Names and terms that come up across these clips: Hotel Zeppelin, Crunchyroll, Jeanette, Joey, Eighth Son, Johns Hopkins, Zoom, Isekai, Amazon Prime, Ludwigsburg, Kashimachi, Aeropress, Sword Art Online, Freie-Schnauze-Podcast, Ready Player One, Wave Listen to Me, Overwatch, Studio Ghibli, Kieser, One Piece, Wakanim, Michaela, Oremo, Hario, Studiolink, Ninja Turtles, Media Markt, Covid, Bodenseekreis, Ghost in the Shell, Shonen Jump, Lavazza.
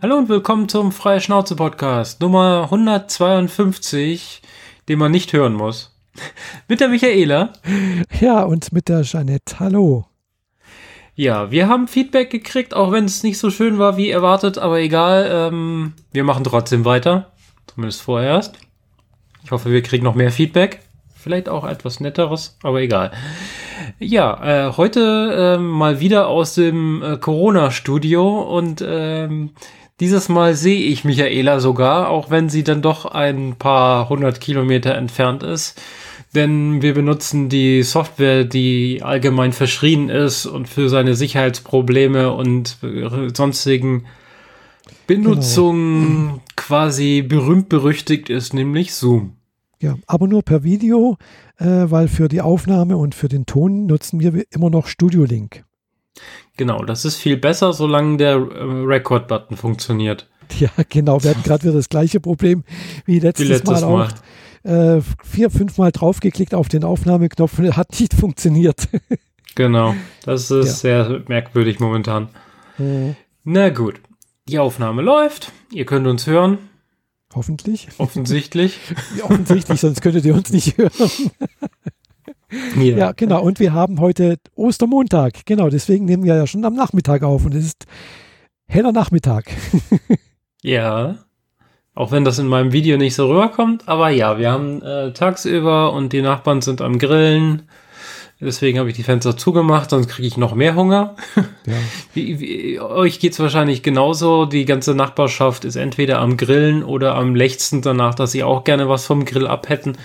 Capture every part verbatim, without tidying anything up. Hallo und willkommen zum Freie-Schnauze-Podcast Nummer hundertzweiundfünfzig, den man nicht hören muss. Mit der Michaela. Ja, und mit der Jeanette. Hallo. Ja, wir haben Feedback gekriegt, auch wenn es nicht so schön war wie erwartet, aber egal. Ähm, wir machen trotzdem weiter, zumindest vorerst. Ich hoffe, wir kriegen noch mehr Feedback. Vielleicht auch etwas Netteres, aber egal. Ja, äh, heute äh, mal wieder aus dem äh, Corona-Studio und ähm, dieses Mal sehe ich Michaela sogar, auch wenn sie dann doch ein paar hundert Kilometer entfernt ist. Denn wir benutzen die Software, die allgemein verschrien ist und für seine Sicherheitsprobleme und äh, sonstigen Benutzungen genau. quasi berühmt-berüchtigt ist, nämlich Zoom. Ja, aber nur per Video, äh, weil für die Aufnahme und für den Ton nutzen wir immer noch Studiolink. Genau, das ist viel besser, solange der äh, Record-Button funktioniert. Ja, genau, wir hatten gerade wieder das gleiche Problem wie letztes, wie letztes Mal auch. Mal. Äh, vier, fünf Mal draufgeklickt auf den Aufnahmeknopf und hat nicht funktioniert. Genau, das ist ja. sehr merkwürdig momentan. Äh. Na gut, die Aufnahme läuft, ihr könnt uns hören. Hoffentlich. Offensichtlich. Ja, offensichtlich, sonst könntet ihr uns nicht hören. Ja. ja, genau. Und wir haben heute Ostermontag. Genau, deswegen nehmen wir ja schon am Nachmittag auf. Und es ist heller Nachmittag. Ja, auch wenn das in meinem Video nicht so rüberkommt. Aber ja, wir haben äh, tagsüber und die Nachbarn sind am Grillen. Deswegen habe ich die Fenster zugemacht, sonst kriege ich noch mehr Hunger. Ja. Wie, wie, euch geht es wahrscheinlich genauso. Die ganze Nachbarschaft ist entweder am Grillen oder am Lechzen danach, dass sie auch gerne was vom Grill abhätten.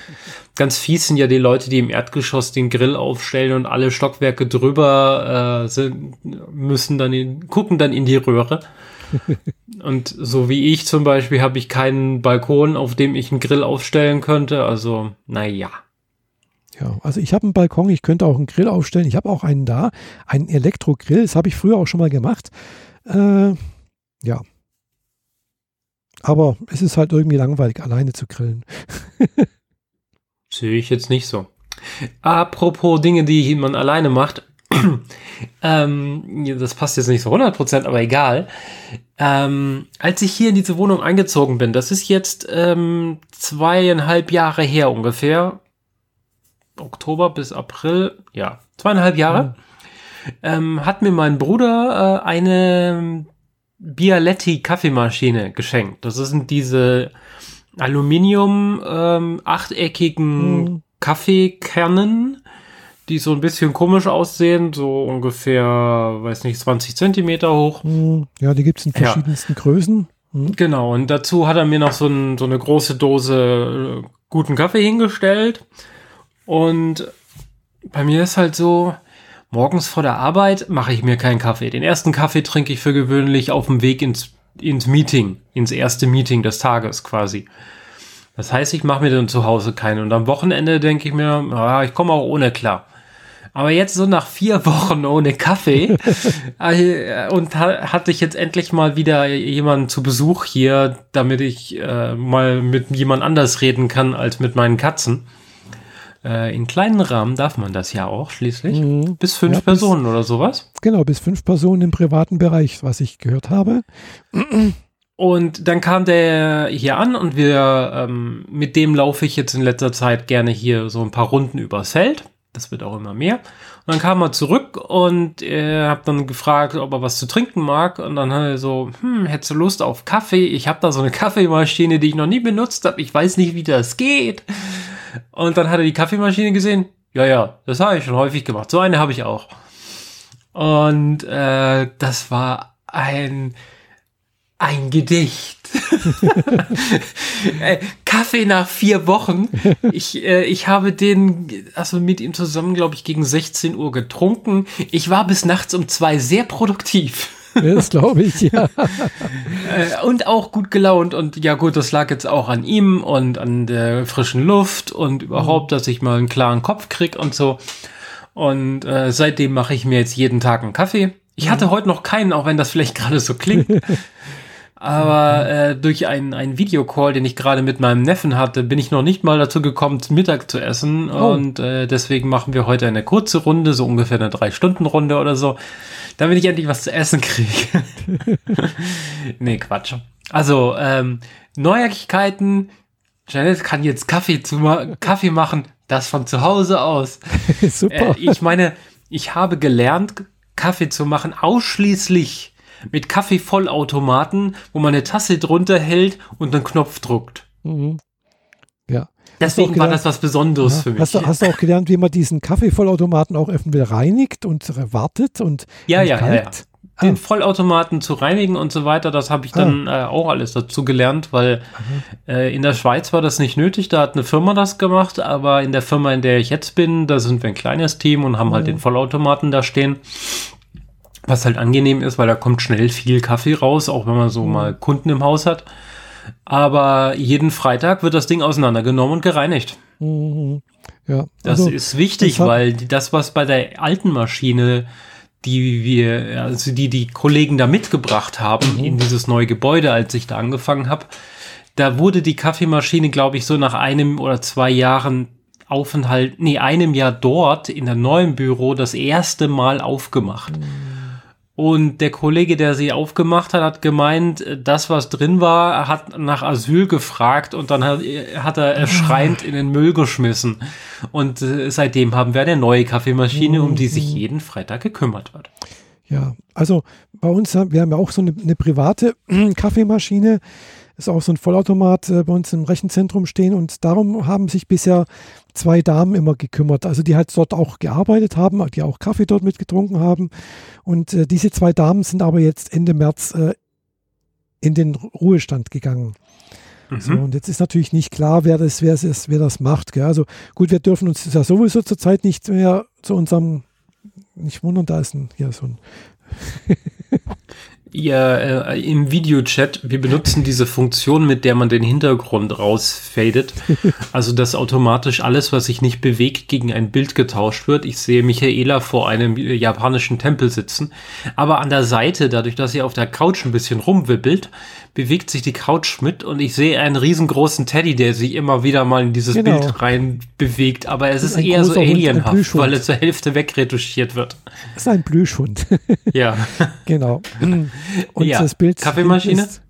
Ganz fies sind ja die Leute, die im Erdgeschoss den Grill aufstellen und alle Stockwerke drüber äh, sind, müssen dann in, gucken dann in die Röhre. Und so wie ich zum Beispiel habe ich keinen Balkon, auf dem ich einen Grill aufstellen könnte. Also, naja. Ja, also ich habe einen Balkon, ich könnte auch einen Grill aufstellen. Ich habe auch einen da, einen Elektrogrill. Das habe ich früher auch schon mal gemacht. Äh, ja. Aber es ist halt irgendwie langweilig, alleine zu grillen. Sehe ich jetzt nicht so. Apropos Dinge, die man alleine macht. ähm, das passt jetzt nicht so hundert Prozent, aber egal. Ähm, als ich hier in diese Wohnung eingezogen bin, das ist jetzt ähm, zweieinhalb Jahre her ungefähr, Oktober bis April, ja, zweieinhalb Jahre, ja. Ähm, hat mir mein Bruder äh, eine Bialetti Kaffeemaschine geschenkt. Das sind diese Aluminium ähm, achteckigen mhm. Kaffeekernen, die so ein bisschen komisch aussehen, so ungefähr, weiß nicht, zwanzig Zentimeter hoch. Mhm. Ja, die gibt es in verschiedensten ja. Größen. Mhm. Genau, und dazu hat er mir noch so, ein, so eine große Dose äh, guten Kaffee hingestellt. Und bei mir ist halt so, morgens vor der Arbeit mache ich mir keinen Kaffee. Den ersten Kaffee trinke ich für gewöhnlich auf dem Weg ins, ins Meeting, ins erste Meeting des Tages quasi. Das heißt, ich mache mir dann zu Hause keinen. Und am Wochenende denke ich mir, ah, ich komme auch ohne klar. Aber jetzt so nach vier Wochen ohne Kaffee und ha- hatte ich jetzt endlich mal wieder jemanden zu Besuch hier, damit ich äh, mal mit jemand anders reden kann als mit meinen Katzen. In kleinen Rahmen darf man das ja auch schließlich. Mhm. Bis fünf ja, bis, Personen oder sowas. Genau, bis fünf Personen im privaten Bereich, was ich gehört habe. Und dann kam der hier an und wir, ähm, mit dem laufe ich jetzt in letzter Zeit gerne hier so ein paar Runden übers Feld. Das wird auch immer mehr. Und dann kam er zurück und äh, habe dann gefragt, ob er was zu trinken mag. Und dann hat er so, hm, hättest du Lust auf Kaffee? Ich habe da so eine Kaffeemaschine, die ich noch nie benutzt habe. Ich weiß nicht, wie das geht. Und dann hat er die Kaffeemaschine gesehen. Ja, ja, das habe ich schon häufig gemacht. So eine habe ich auch. Und äh, das war ein, ein Gedicht. Kaffee nach vier Wochen. Ich, äh, ich habe den, also mit ihm zusammen, glaube ich, gegen sechzehn Uhr getrunken. Ich war bis nachts um zwei sehr produktiv. Das glaube ich, ja. Und auch gut gelaunt. Und ja gut, das lag jetzt auch an ihm und an der frischen Luft und überhaupt, dass ich mal einen klaren Kopf kriege und so. Und äh, seitdem mache ich mir jetzt jeden Tag einen Kaffee. Ich hatte heute noch keinen, auch wenn das vielleicht gerade so klingt. Aber äh, durch einen, einen Videocall, den ich gerade mit meinem Neffen hatte, bin ich noch nicht mal dazu gekommen, Mittag zu essen. Oh. Und äh, deswegen machen wir heute eine kurze Runde, so ungefähr eine drei Stunden Runde oder so, damit ich endlich was zu essen kriege. Nee, Quatsch. Also, ähm, Neuigkeiten. Janet kann jetzt Kaffee, zu ma- Kaffee machen, das von zu Hause aus. Super. Äh, ich meine, ich habe gelernt, Kaffee zu machen, ausschließlich mit Kaffeevollautomaten, wo man eine Tasse drunter hält und einen Knopf drückt. Mhm. Ja. Deswegen gelernt, war das was Besonderes ja, für mich. Hast du, hast du auch gelernt, wie man diesen Kaffeevollautomaten auch wieder reinigt und wartet und ja, und ja, ja, ja. Den ah. Vollautomaten zu reinigen und so weiter, das habe ich dann ah. äh, auch alles dazu gelernt, weil äh, in der Schweiz war das nicht nötig, da hat eine Firma das gemacht, aber in der Firma, in der ich jetzt bin, da sind wir ein kleines Team und haben mhm. halt den Vollautomaten da stehen. Was halt angenehm ist, weil da kommt schnell viel Kaffee raus, auch wenn man so mal Kunden im Haus hat. Aber jeden Freitag wird das Ding auseinandergenommen und gereinigt. Mhm. Ja. Das also, ist wichtig, das weil das, was bei der alten Maschine, die wir, also die die Kollegen da mitgebracht haben mhm. in dieses neue Gebäude, als ich da angefangen habe, da wurde die Kaffeemaschine, glaube ich, so nach einem oder zwei Jahren Aufenthalt, nee, einem Jahr dort in der neuen Büro das erste Mal aufgemacht. Mhm. Und der Kollege, der sie aufgemacht hat, hat gemeint, das, was drin war, hat nach Asyl gefragt und dann hat, hat er schreiend in den Müll geschmissen. Und äh, seitdem haben wir eine neue Kaffeemaschine, um die sich jeden Freitag gekümmert wird. Ja, also bei uns, haben, wir haben ja auch so eine, eine private Kaffeemaschine, ist auch so ein Vollautomat äh, bei uns im Rechenzentrum stehen und darum haben sich bisher zwei Damen immer gekümmert, also die halt dort auch gearbeitet haben, die auch Kaffee dort mitgetrunken haben und äh, diese zwei Damen sind aber jetzt Ende März äh, in den Ruhestand gegangen. Mhm. So, und jetzt ist natürlich nicht klar, wer das, wer das, wer das macht. Gell? Also gut, wir dürfen uns ja sowieso zurzeit nicht mehr zu unserem, nicht wundern, da ist ein, hier so ein ja, äh, im Videochat, wir benutzen diese Funktion, mit der man den Hintergrund rausfadet. Also, dass automatisch alles, was sich nicht bewegt, gegen ein Bild getauscht wird. Ich sehe Michaela vor einem japanischen Tempel sitzen. Aber an der Seite, dadurch, dass sie auf der Couch ein bisschen rumwibbelt, bewegt sich die Couch mit und ich sehe einen riesengroßen Teddy, der sich immer wieder mal in dieses genau. Bild rein bewegt. Aber es ist, ist eher so alienhaft, weil er zur Hälfte wegretuschiert wird. Das ist ein Blüschhund. Ja. Genau. Und ja, das Bild Kaffeemaschine? Ist,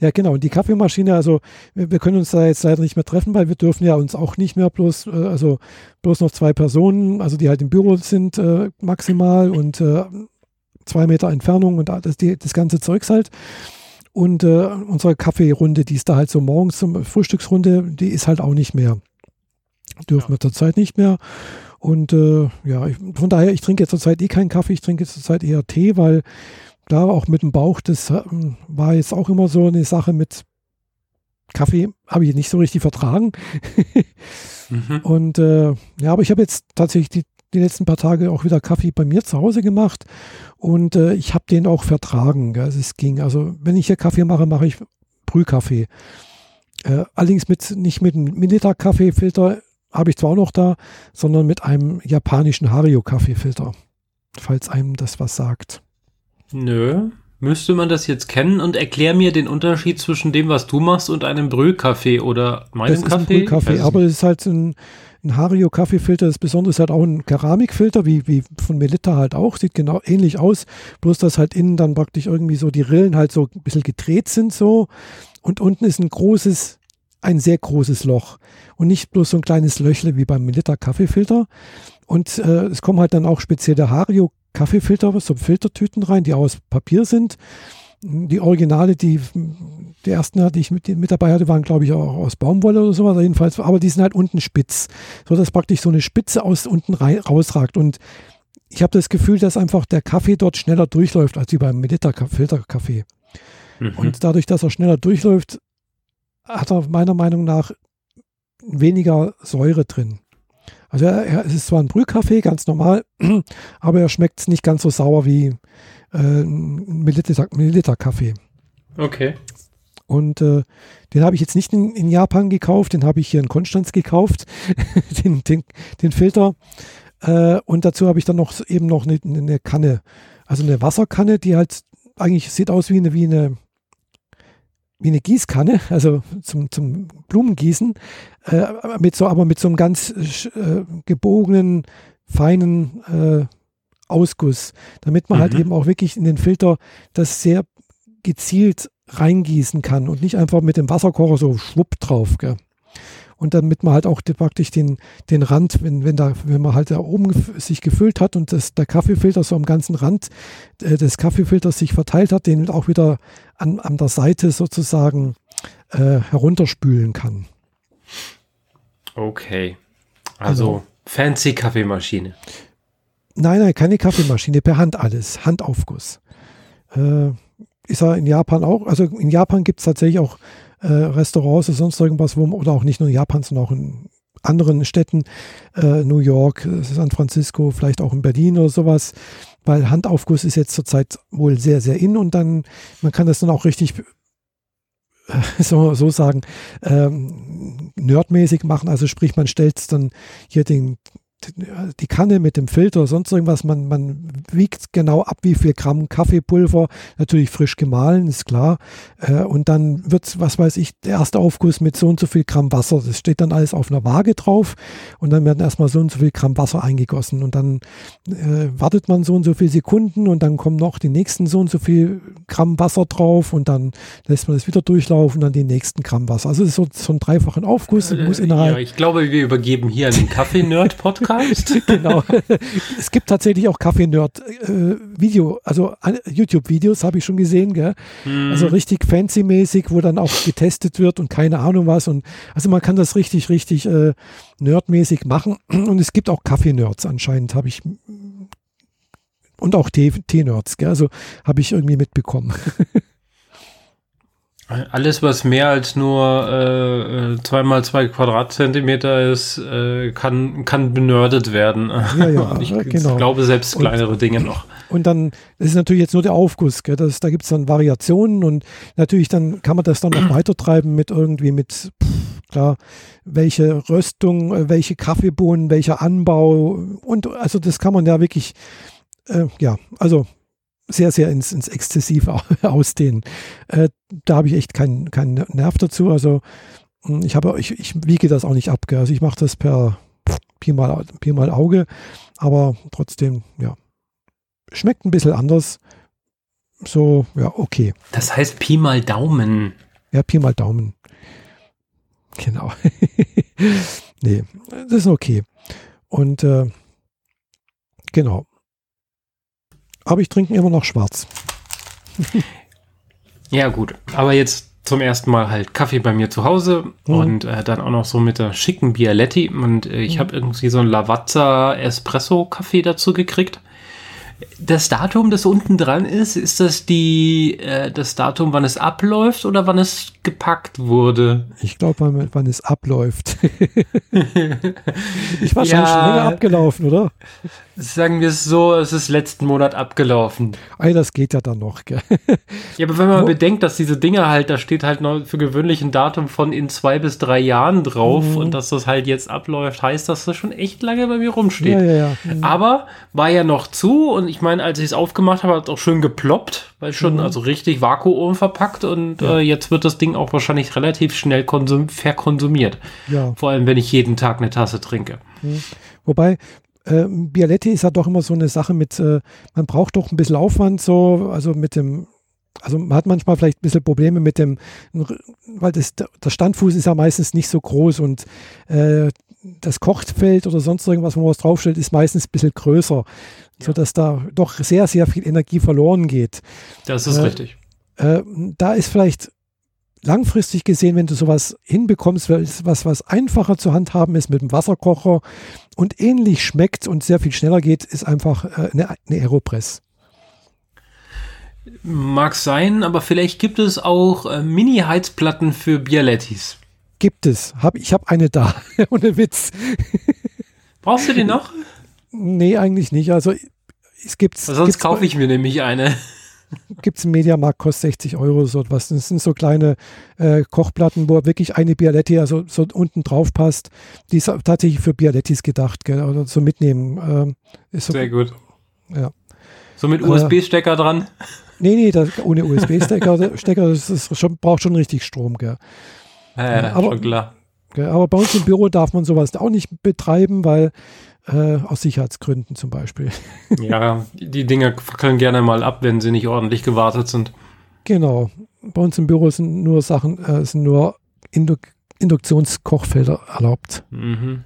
ja, genau. Und die Kaffeemaschine, also wir, wir können uns da jetzt leider nicht mehr treffen, weil wir dürfen ja uns auch nicht mehr bloß, also bloß noch zwei Personen, also die halt im Büro sind äh, maximal und äh, zwei Meter Entfernung und das, die, das ganze Zeugs halt. Und äh, unsere Kaffeerunde, die ist da halt so morgens zum Frühstücksrunde, die ist halt auch nicht mehr. Dürfen ja. wir zurzeit nicht mehr. Und äh, ja, ich, von daher, ich trinke jetzt zurzeit eh keinen Kaffee, ich trinke jetzt zurzeit eher Tee, weil klar, auch mit dem Bauch, das war jetzt auch immer so eine Sache mit Kaffee, habe ich nicht so richtig vertragen. mhm. Und äh, ja, aber ich habe jetzt tatsächlich die, die letzten paar Tage auch wieder Kaffee bei mir zu Hause gemacht und äh, ich habe den auch vertragen. Also es ging. Also wenn ich hier Kaffee mache, mache ich Brühkaffee. Äh, allerdings mit, nicht mit einem Melitta-Kaffeefilter, habe ich zwar auch noch da, sondern mit einem japanischen Hario-Kaffeefilter, falls einem das was sagt. Nö, müsste man das jetzt kennen und erklär mir den Unterschied zwischen dem, was du machst und einem Brühkaffee oder meinem Kaffee. Das ist Kaffee? Ein Brühkaffee, also, aber es ist halt ein, ein Hario-Kaffeefilter, das Besondere ist halt auch ein Keramikfilter, wie, wie von Melitta halt auch, sieht genau ähnlich aus, bloß dass halt innen dann praktisch irgendwie so die Rillen halt so ein bisschen gedreht sind so und unten ist ein großes, ein sehr großes Loch und nicht bloß so ein kleines Löchle wie beim Melitta-Kaffeefilter und äh, es kommen halt dann auch spezielle Hario Kaffeefilter, so Filtertüten rein, die aus Papier sind. Die Originale, die, die ersten, die ich mit, die mit dabei hatte, waren, glaube ich, auch aus Baumwolle oder sowas, jedenfalls. Aber die sind halt unten spitz, sodass praktisch so eine Spitze aus unten rein, rausragt. Und ich habe das Gefühl, dass einfach der Kaffee dort schneller durchläuft als wie beim Melitta-Filterkaffee. Mhm. Und dadurch, dass er schneller durchläuft, hat er meiner Meinung nach weniger Säure drin. Also er, er, es ist zwar ein Brühkaffee, ganz normal, aber er schmeckt nicht ganz so sauer wie äh, ein Melitta-Kaffee. Okay. Und äh, den habe ich jetzt nicht in, in Japan gekauft, den habe ich hier in Konstanz gekauft, den, den, den Filter. Äh, und dazu habe ich dann noch eben noch eine, eine Kanne, also eine Wasserkanne, die halt eigentlich sieht aus wie eine, wie eine wie eine Gießkanne, also zum, zum Blumengießen, äh, mit so, aber mit so einem ganz äh, gebogenen, feinen äh, Ausguss, damit man mhm. halt eben auch wirklich in den Filter das sehr gezielt reingießen kann und nicht einfach mit dem Wasserkocher so schwupp drauf, gell? Und damit man halt auch die, praktisch den, den Rand, wenn, wenn, da, wenn man halt da oben gef- sich gefüllt hat und das, der Kaffeefilter so am ganzen Rand äh, des Kaffeefilters sich verteilt hat, den auch wieder an, an der Seite sozusagen äh, herunterspülen kann. Okay. Also, also fancy Kaffeemaschine. Nein, nein, keine Kaffeemaschine, per Hand alles, Handaufguss. Äh, ist ja in Japan auch, also in Japan gibt es tatsächlich auch Restaurants oder sonst irgendwas, wo man, oder auch nicht nur in Japan, sondern auch in anderen Städten, äh, New York, San Francisco, vielleicht auch in Berlin oder sowas, weil Handaufguss ist jetzt zurzeit wohl sehr, sehr in und dann, man kann das dann auch richtig äh, so, so sagen, ähm, nerdmäßig machen, also sprich, man stellt dann hier den die Kanne mit dem Filter, sonst irgendwas, man, man wiegt genau ab, wie viel Gramm Kaffeepulver, natürlich frisch gemahlen, ist klar, äh, und dann wird, was weiß ich, der erste Aufguss mit so und so viel Gramm Wasser, das steht dann alles auf einer Waage drauf und dann werden erstmal so und so viel Gramm Wasser eingegossen und dann äh, wartet man so und so viele Sekunden und dann kommen noch die nächsten so und so viel Gramm Wasser drauf und dann lässt man das wieder durchlaufen, dann die nächsten Gramm Wasser. Also es ist so, so ein dreifachen Aufguss. Äh, muss innerhalb ja, ich glaube, wir übergeben hier einen Kaffee-Nerd-Podcast. Genau. Es gibt tatsächlich auch Kaffee-Nerd-Video, äh, also an, YouTube-Videos habe ich schon gesehen, gell? Hm. Also richtig fancy-mäßig, wo dann auch getestet wird und keine Ahnung was. Und also man kann das richtig, richtig äh, nerdmäßig machen. Und es gibt auch Kaffee-Nerds anscheinend, habe ich, und auch Tee- Tee-Nerds, gell? Also habe ich irgendwie mitbekommen. Alles, was mehr als nur äh, zwei mal zwei Quadratzentimeter ist, äh, kann, kann benördet werden. Ja, ja, ich genau. glaube, selbst kleinere und, Dinge noch. Und dann, das ist natürlich jetzt nur der Aufguss, gell? Das, da gibt es dann Variationen und natürlich dann kann man das dann noch weitertreiben mit irgendwie mit, pff, klar, welche Röstung, welche Kaffeebohnen, welcher Anbau und also das kann man ja wirklich, äh, ja, also sehr, sehr ins, ins Exzessive ausdehnen. Äh, da habe ich echt keinen kein Nerv dazu. Also ich habe, ich, ich wiege das auch nicht ab. Gell? Also ich mache das per Pi mal, Pi mal Auge, aber trotzdem, ja. Schmeckt ein bisschen anders. So, ja, okay. Das heißt Pi mal Daumen. Ja, Pi mal Daumen. Genau. Nee, das ist okay. Und äh, genau. Aber ich trinke immer noch schwarz. Ja, gut. Aber jetzt zum ersten Mal halt Kaffee bei mir zu Hause mhm. und äh, dann auch noch so mit der schicken Bialetti. Und äh, ich mhm. habe irgendwie so einen Lavazza Espresso-Kaffee dazu gekriegt. Das Datum, das unten dran ist, ist das die äh, das Datum, wann es abläuft oder wann es gepackt wurde? Ich glaube, wann, wann es abläuft. Ich war ja, schon länger abgelaufen, oder? Sagen wir es so, es ist letzten Monat abgelaufen. Ei, das geht ja dann noch, gell? Ja, aber wenn man Wo? bedenkt, dass diese Dinger halt, da steht halt noch für gewöhnlich ein Datum von in zwei bis drei Jahren drauf mhm. und dass das halt jetzt abläuft, heißt, dass das schon echt lange bei mir rumsteht. Ja, ja, ja. Mhm. Aber war ja noch zu und ich meine, als ich es aufgemacht habe, hat es auch schön geploppt, weil schon mhm. also richtig Vakuum verpackt und ja. äh, jetzt wird das Ding auch wahrscheinlich relativ schnell konsum- verkonsumiert. Ja. Vor allem, wenn ich jeden Tag eine Tasse trinke. Mhm. Wobei Äh, Bialetti ist ja halt doch immer so eine Sache mit, äh, man braucht doch ein bisschen Aufwand, so, also mit dem, also man hat manchmal vielleicht ein bisschen Probleme mit dem, weil das, der Standfuß ist ja meistens nicht so groß und äh, das Kochfeld oder sonst irgendwas, wo man was draufstellt, ist meistens ein bisschen größer, ja. sodass da doch sehr, sehr viel Energie verloren geht. Das ist äh, richtig. Äh, da ist vielleicht langfristig gesehen, wenn du sowas hinbekommst, was, was einfacher zu handhaben ist mit dem Wasserkocher und ähnlich schmeckt und sehr viel schneller geht, ist einfach äh, eine, eine Aeropress. Mag sein, aber vielleicht gibt es auch äh, Mini-Heizplatten für Bialettis. Gibt es. Hab, ich habe eine da. Ohne Witz. Brauchst du die noch? Nee, eigentlich nicht. Also es gibt's. Sonst gibt's kaufe ich mir nämlich eine. Gibt es im Media Markt, kostet sechzig Euro so etwas. Das sind so kleine äh, Kochplatten, wo wirklich eine Bialetti also so unten drauf passt. Die ist tatsächlich für Bialettis gedacht, gell? Oder so mitnehmen. Ähm, ist so, sehr gut. Ja. So mit U S B-Stecker äh, dran? Nee, nee, das, ohne U S B-Stecker, Stecker, das ist schon, braucht schon richtig Strom, gell. Äh, aber, schon klar. Gell, aber bei uns im Büro darf man sowas auch nicht betreiben, weil äh, aus Sicherheitsgründen zum Beispiel. Ja, die, die Dinger können gerne mal ab, wenn sie nicht ordentlich gewartet sind. Genau. Bei uns im Büro sind nur Sachen, äh, sind nur Induk- Induktionskochfelder erlaubt. Mhm.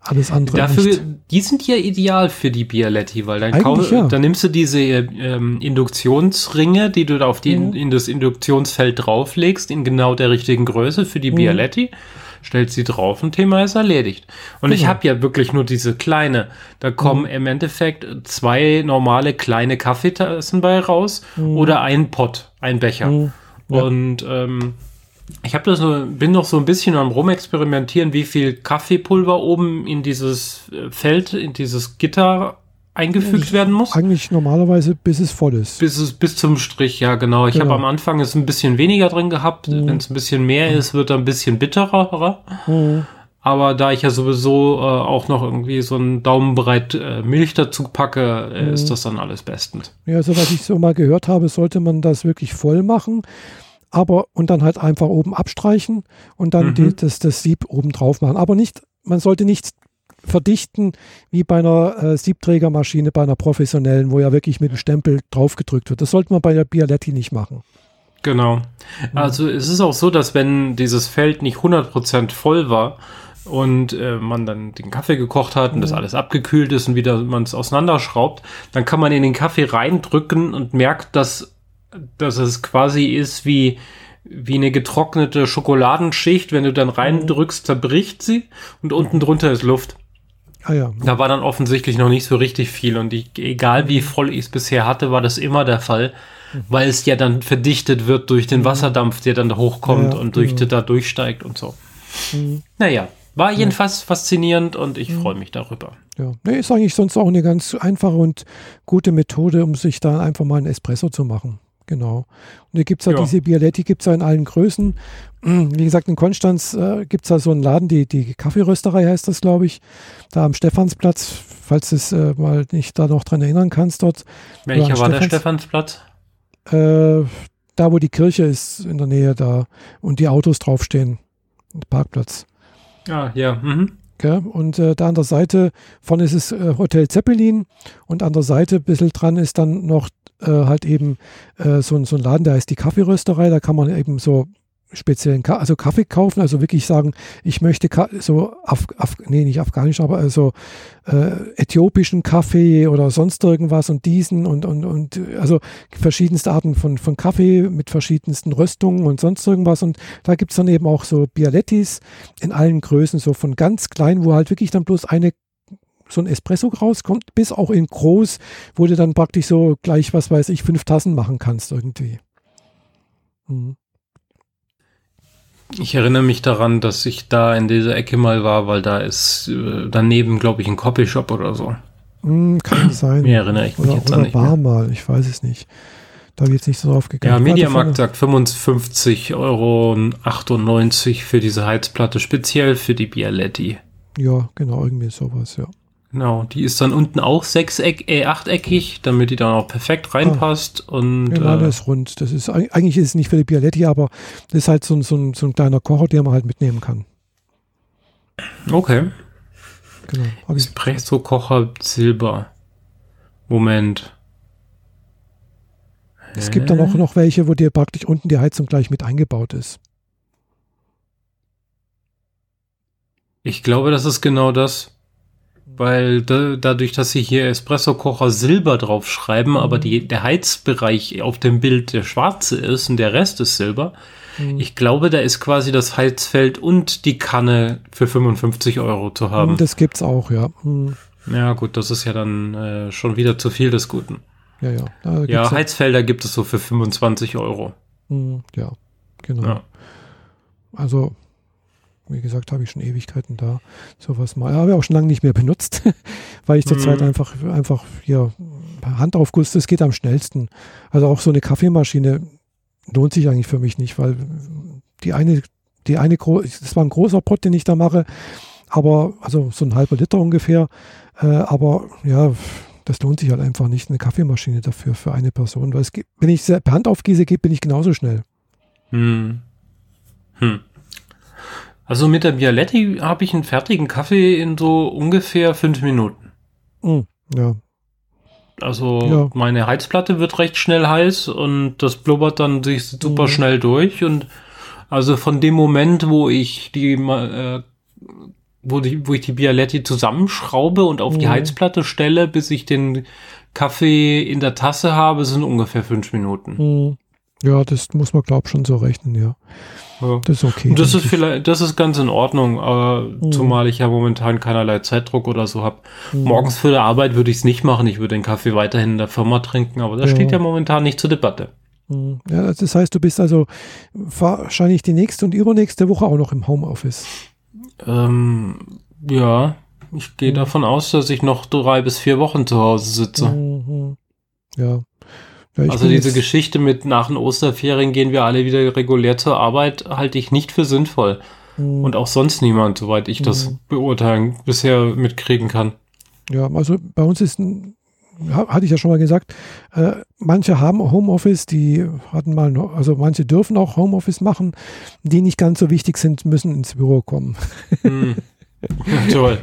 Alles andere dafür, nicht. Die sind ja ideal für die Bialetti, weil dann, kau- ja. dann nimmst du diese ähm, Induktionsringe, die du da auf die, mhm. in das Induktionsfeld drauflegst, in genau der richtigen Größe für die mhm. Bialetti, stellst sie drauf, ein Thema ist erledigt. Und genau. Ich habe ja wirklich nur diese kleine. Da kommen mhm. im Endeffekt zwei normale kleine Kaffeetassen bei raus mhm. oder ein Pott, ein Becher. Mhm. Ja. Und ähm, ich hab das so, bin noch so ein bisschen am Rumexperimentieren, wie viel Kaffeepulver oben in dieses Feld, in dieses Gitter eingefügt ich, werden muss. Eigentlich normalerweise, bis es voll ist. Bis es bis zum Strich, ja genau. Ich genau. habe am Anfang es ein bisschen weniger drin gehabt. Mhm. Wenn es ein bisschen mehr ist, wird er ein bisschen bitterer. Mhm. Aber da ich ja sowieso äh, auch noch irgendwie so einen Daumenbreit äh, Milch dazu packe, äh, mhm. ist das dann alles bestens. Ja, so was ich so mal gehört habe, sollte man das wirklich voll machen. Aber und dann halt einfach oben abstreichen und dann mhm. die, das, das Sieb oben drauf machen. Aber nicht, man sollte nicht verdichten wie bei einer äh, Siebträgermaschine, bei einer professionellen, wo ja wirklich mit dem Stempel draufgedrückt wird. Das sollte man bei der Bialetti nicht machen. Genau. Also mhm. es ist auch so, dass wenn dieses Feld nicht hundert Prozent voll war und äh, man dann den Kaffee gekocht hat und mhm. das alles abgekühlt ist und wieder man es auseinanderschraubt, dann kann man in den Kaffee reindrücken und merkt, dass dass es quasi ist wie, wie eine getrocknete Schokoladenschicht. Wenn du dann reindrückst, zerbricht sie und unten drunter ist Luft. Ah ja. Da war dann offensichtlich noch nicht so richtig viel. Und ich, egal wie voll ich es bisher hatte, war das immer der Fall, weil es ja dann verdichtet wird durch den Wasserdampf, der dann da hochkommt ja, und durch, ja. da durchsteigt und so. Mhm. Naja, war jedenfalls ja. faszinierend und ich mhm. freue mich darüber. Ja, nee, ist eigentlich sonst auch eine ganz einfache und gute Methode, um sich da einfach mal einen Espresso zu machen. Genau. Und hier gibt es ja diese Bialetti, gibt es ja in allen Größen. Wie gesagt, in Konstanz äh, gibt es ja so einen Laden, die, die Kaffeerösterei heißt das, glaube ich, da am Stephansplatz, falls du es äh, mal nicht da noch dran erinnern kannst dort. Welcher war der Stephansplatz? Äh, da, wo die Kirche ist, in der Nähe da und die Autos draufstehen, Parkplatz. Ah, ja. Mhm. Okay. Und äh, da an der Seite vorne ist es äh, Hotel Zeppelin und an der Seite ein bisschen dran ist dann noch Äh, halt eben äh, so, so ein Laden, der heißt die Kaffeerösterei, da kann man eben so speziellen Ka- also Kaffee kaufen, also wirklich sagen, ich möchte Ka- so, Af- Af- nee, nicht afghanisch, aber also äh, äthiopischen Kaffee oder sonst irgendwas und diesen und, und, und also verschiedenste Arten von, von Kaffee mit verschiedensten Röstungen und sonst irgendwas und da gibt es dann eben auch so Bialettis in allen Größen, so von ganz klein, wo halt wirklich dann bloß eine so ein Espresso rauskommt, bis auch in groß, wo du dann praktisch so gleich, was weiß ich, fünf Tassen machen kannst irgendwie. Mhm. Ich erinnere mich daran, dass ich da in dieser Ecke mal war, weil da ist äh, daneben, glaube ich, ein Copyshop oder so. Mhm, kann sein. Mir erinnere ich mich oder, jetzt oder an nicht war mehr. Mal, ich weiß es nicht. Da wird es nicht so drauf gegangen. Ja, Media Markt sagt fünfundfünfzig Euro achtundneunzig für diese Heizplatte, speziell für die Bialetti. Ja, genau, irgendwie sowas, ja. Genau, die ist dann unten auch sechseck, äh, achteckig, damit die dann auch perfekt reinpasst. Ah, und, genau, äh, das ist rund. Das ist, eigentlich ist es nicht für die Bialetti, aber das ist halt so, so, so ein kleiner Kocher, den man halt mitnehmen kann. Okay. Genau. Espresso-Kocher Silber. Moment. Es äh. gibt dann auch noch welche, wo dir praktisch unten die Heizung gleich mit eingebaut ist. Ich glaube, das ist genau das. Weil da, dadurch, dass sie hier Espresso-Kocher Silber draufschreiben, mhm. aber die, der Heizbereich auf dem Bild der schwarze ist und der Rest ist Silber, mhm. ich glaube, da ist quasi das Heizfeld und die Kanne für fünfundfünfzig Euro zu haben. Das gibt's auch, ja. Mhm. Ja gut, das ist ja dann äh, schon wieder zu viel des Guten. Ja, ja. Da ja, Heizfelder gibt es so für fünfundzwanzig Euro. Mhm. Ja, genau. Ja. Also... Wie gesagt, habe ich schon Ewigkeiten da sowas mal. Habe ich auch schon lange nicht mehr benutzt, weil ich zurzeit mhm. einfach, einfach hier Handaufguss, das geht am schnellsten. Also auch so eine Kaffeemaschine lohnt sich eigentlich für mich nicht, weil die eine, die eine, das war ein großer Pott, den ich da mache, aber, also so ein halber Liter ungefähr, äh, aber ja, das lohnt sich halt einfach nicht, eine Kaffeemaschine dafür, für eine Person. Weil es gibt, wenn ich es per Hand aufgieße, bin ich genauso schnell. Hm. Hm. Also mit der Bialetti habe ich einen fertigen Kaffee in so ungefähr fünf Minuten. Hm, ja. Also ja. Meine Heizplatte wird recht schnell heiß und das blubbert dann sich super mhm. schnell durch. Und also von dem Moment, wo ich die äh, wo, die, wo ich die Bialetti zusammenschraube und auf mhm. die Heizplatte stelle, bis ich den Kaffee in der Tasse habe, sind ungefähr fünf Minuten. Mhm. Ja, das muss man, glaube ich, schon so rechnen, ja. ja. Das ist okay. Und das ist vielleicht, das ist ganz in Ordnung, aber mhm. zumal ich ja momentan keinerlei Zeitdruck oder so habe. Mhm. Morgens für die Arbeit würde ich es nicht machen, ich würde den Kaffee weiterhin in der Firma trinken, aber das ja. steht ja momentan nicht zur Debatte. Mhm. Ja, das heißt, du bist also wahrscheinlich die nächste und übernächste Woche auch noch im Homeoffice. Ähm, ja, ich gehe mhm. davon aus, dass ich noch drei bis vier Wochen zu Hause sitze. Mhm. Ja. Ja, also diese Geschichte mit nach den Osterferien gehen wir alle wieder regulär zur Arbeit, halte ich nicht für sinnvoll. Mhm. Und auch sonst niemand, soweit ich mhm. das beurteilen, bisher mitkriegen kann. Ja, also bei uns ist, hatte ich ja schon mal gesagt, äh, manche haben Homeoffice, die hatten mal, also manche dürfen auch Homeoffice machen, die nicht ganz so wichtig sind, müssen ins Büro kommen. Mhm. Ja, toll.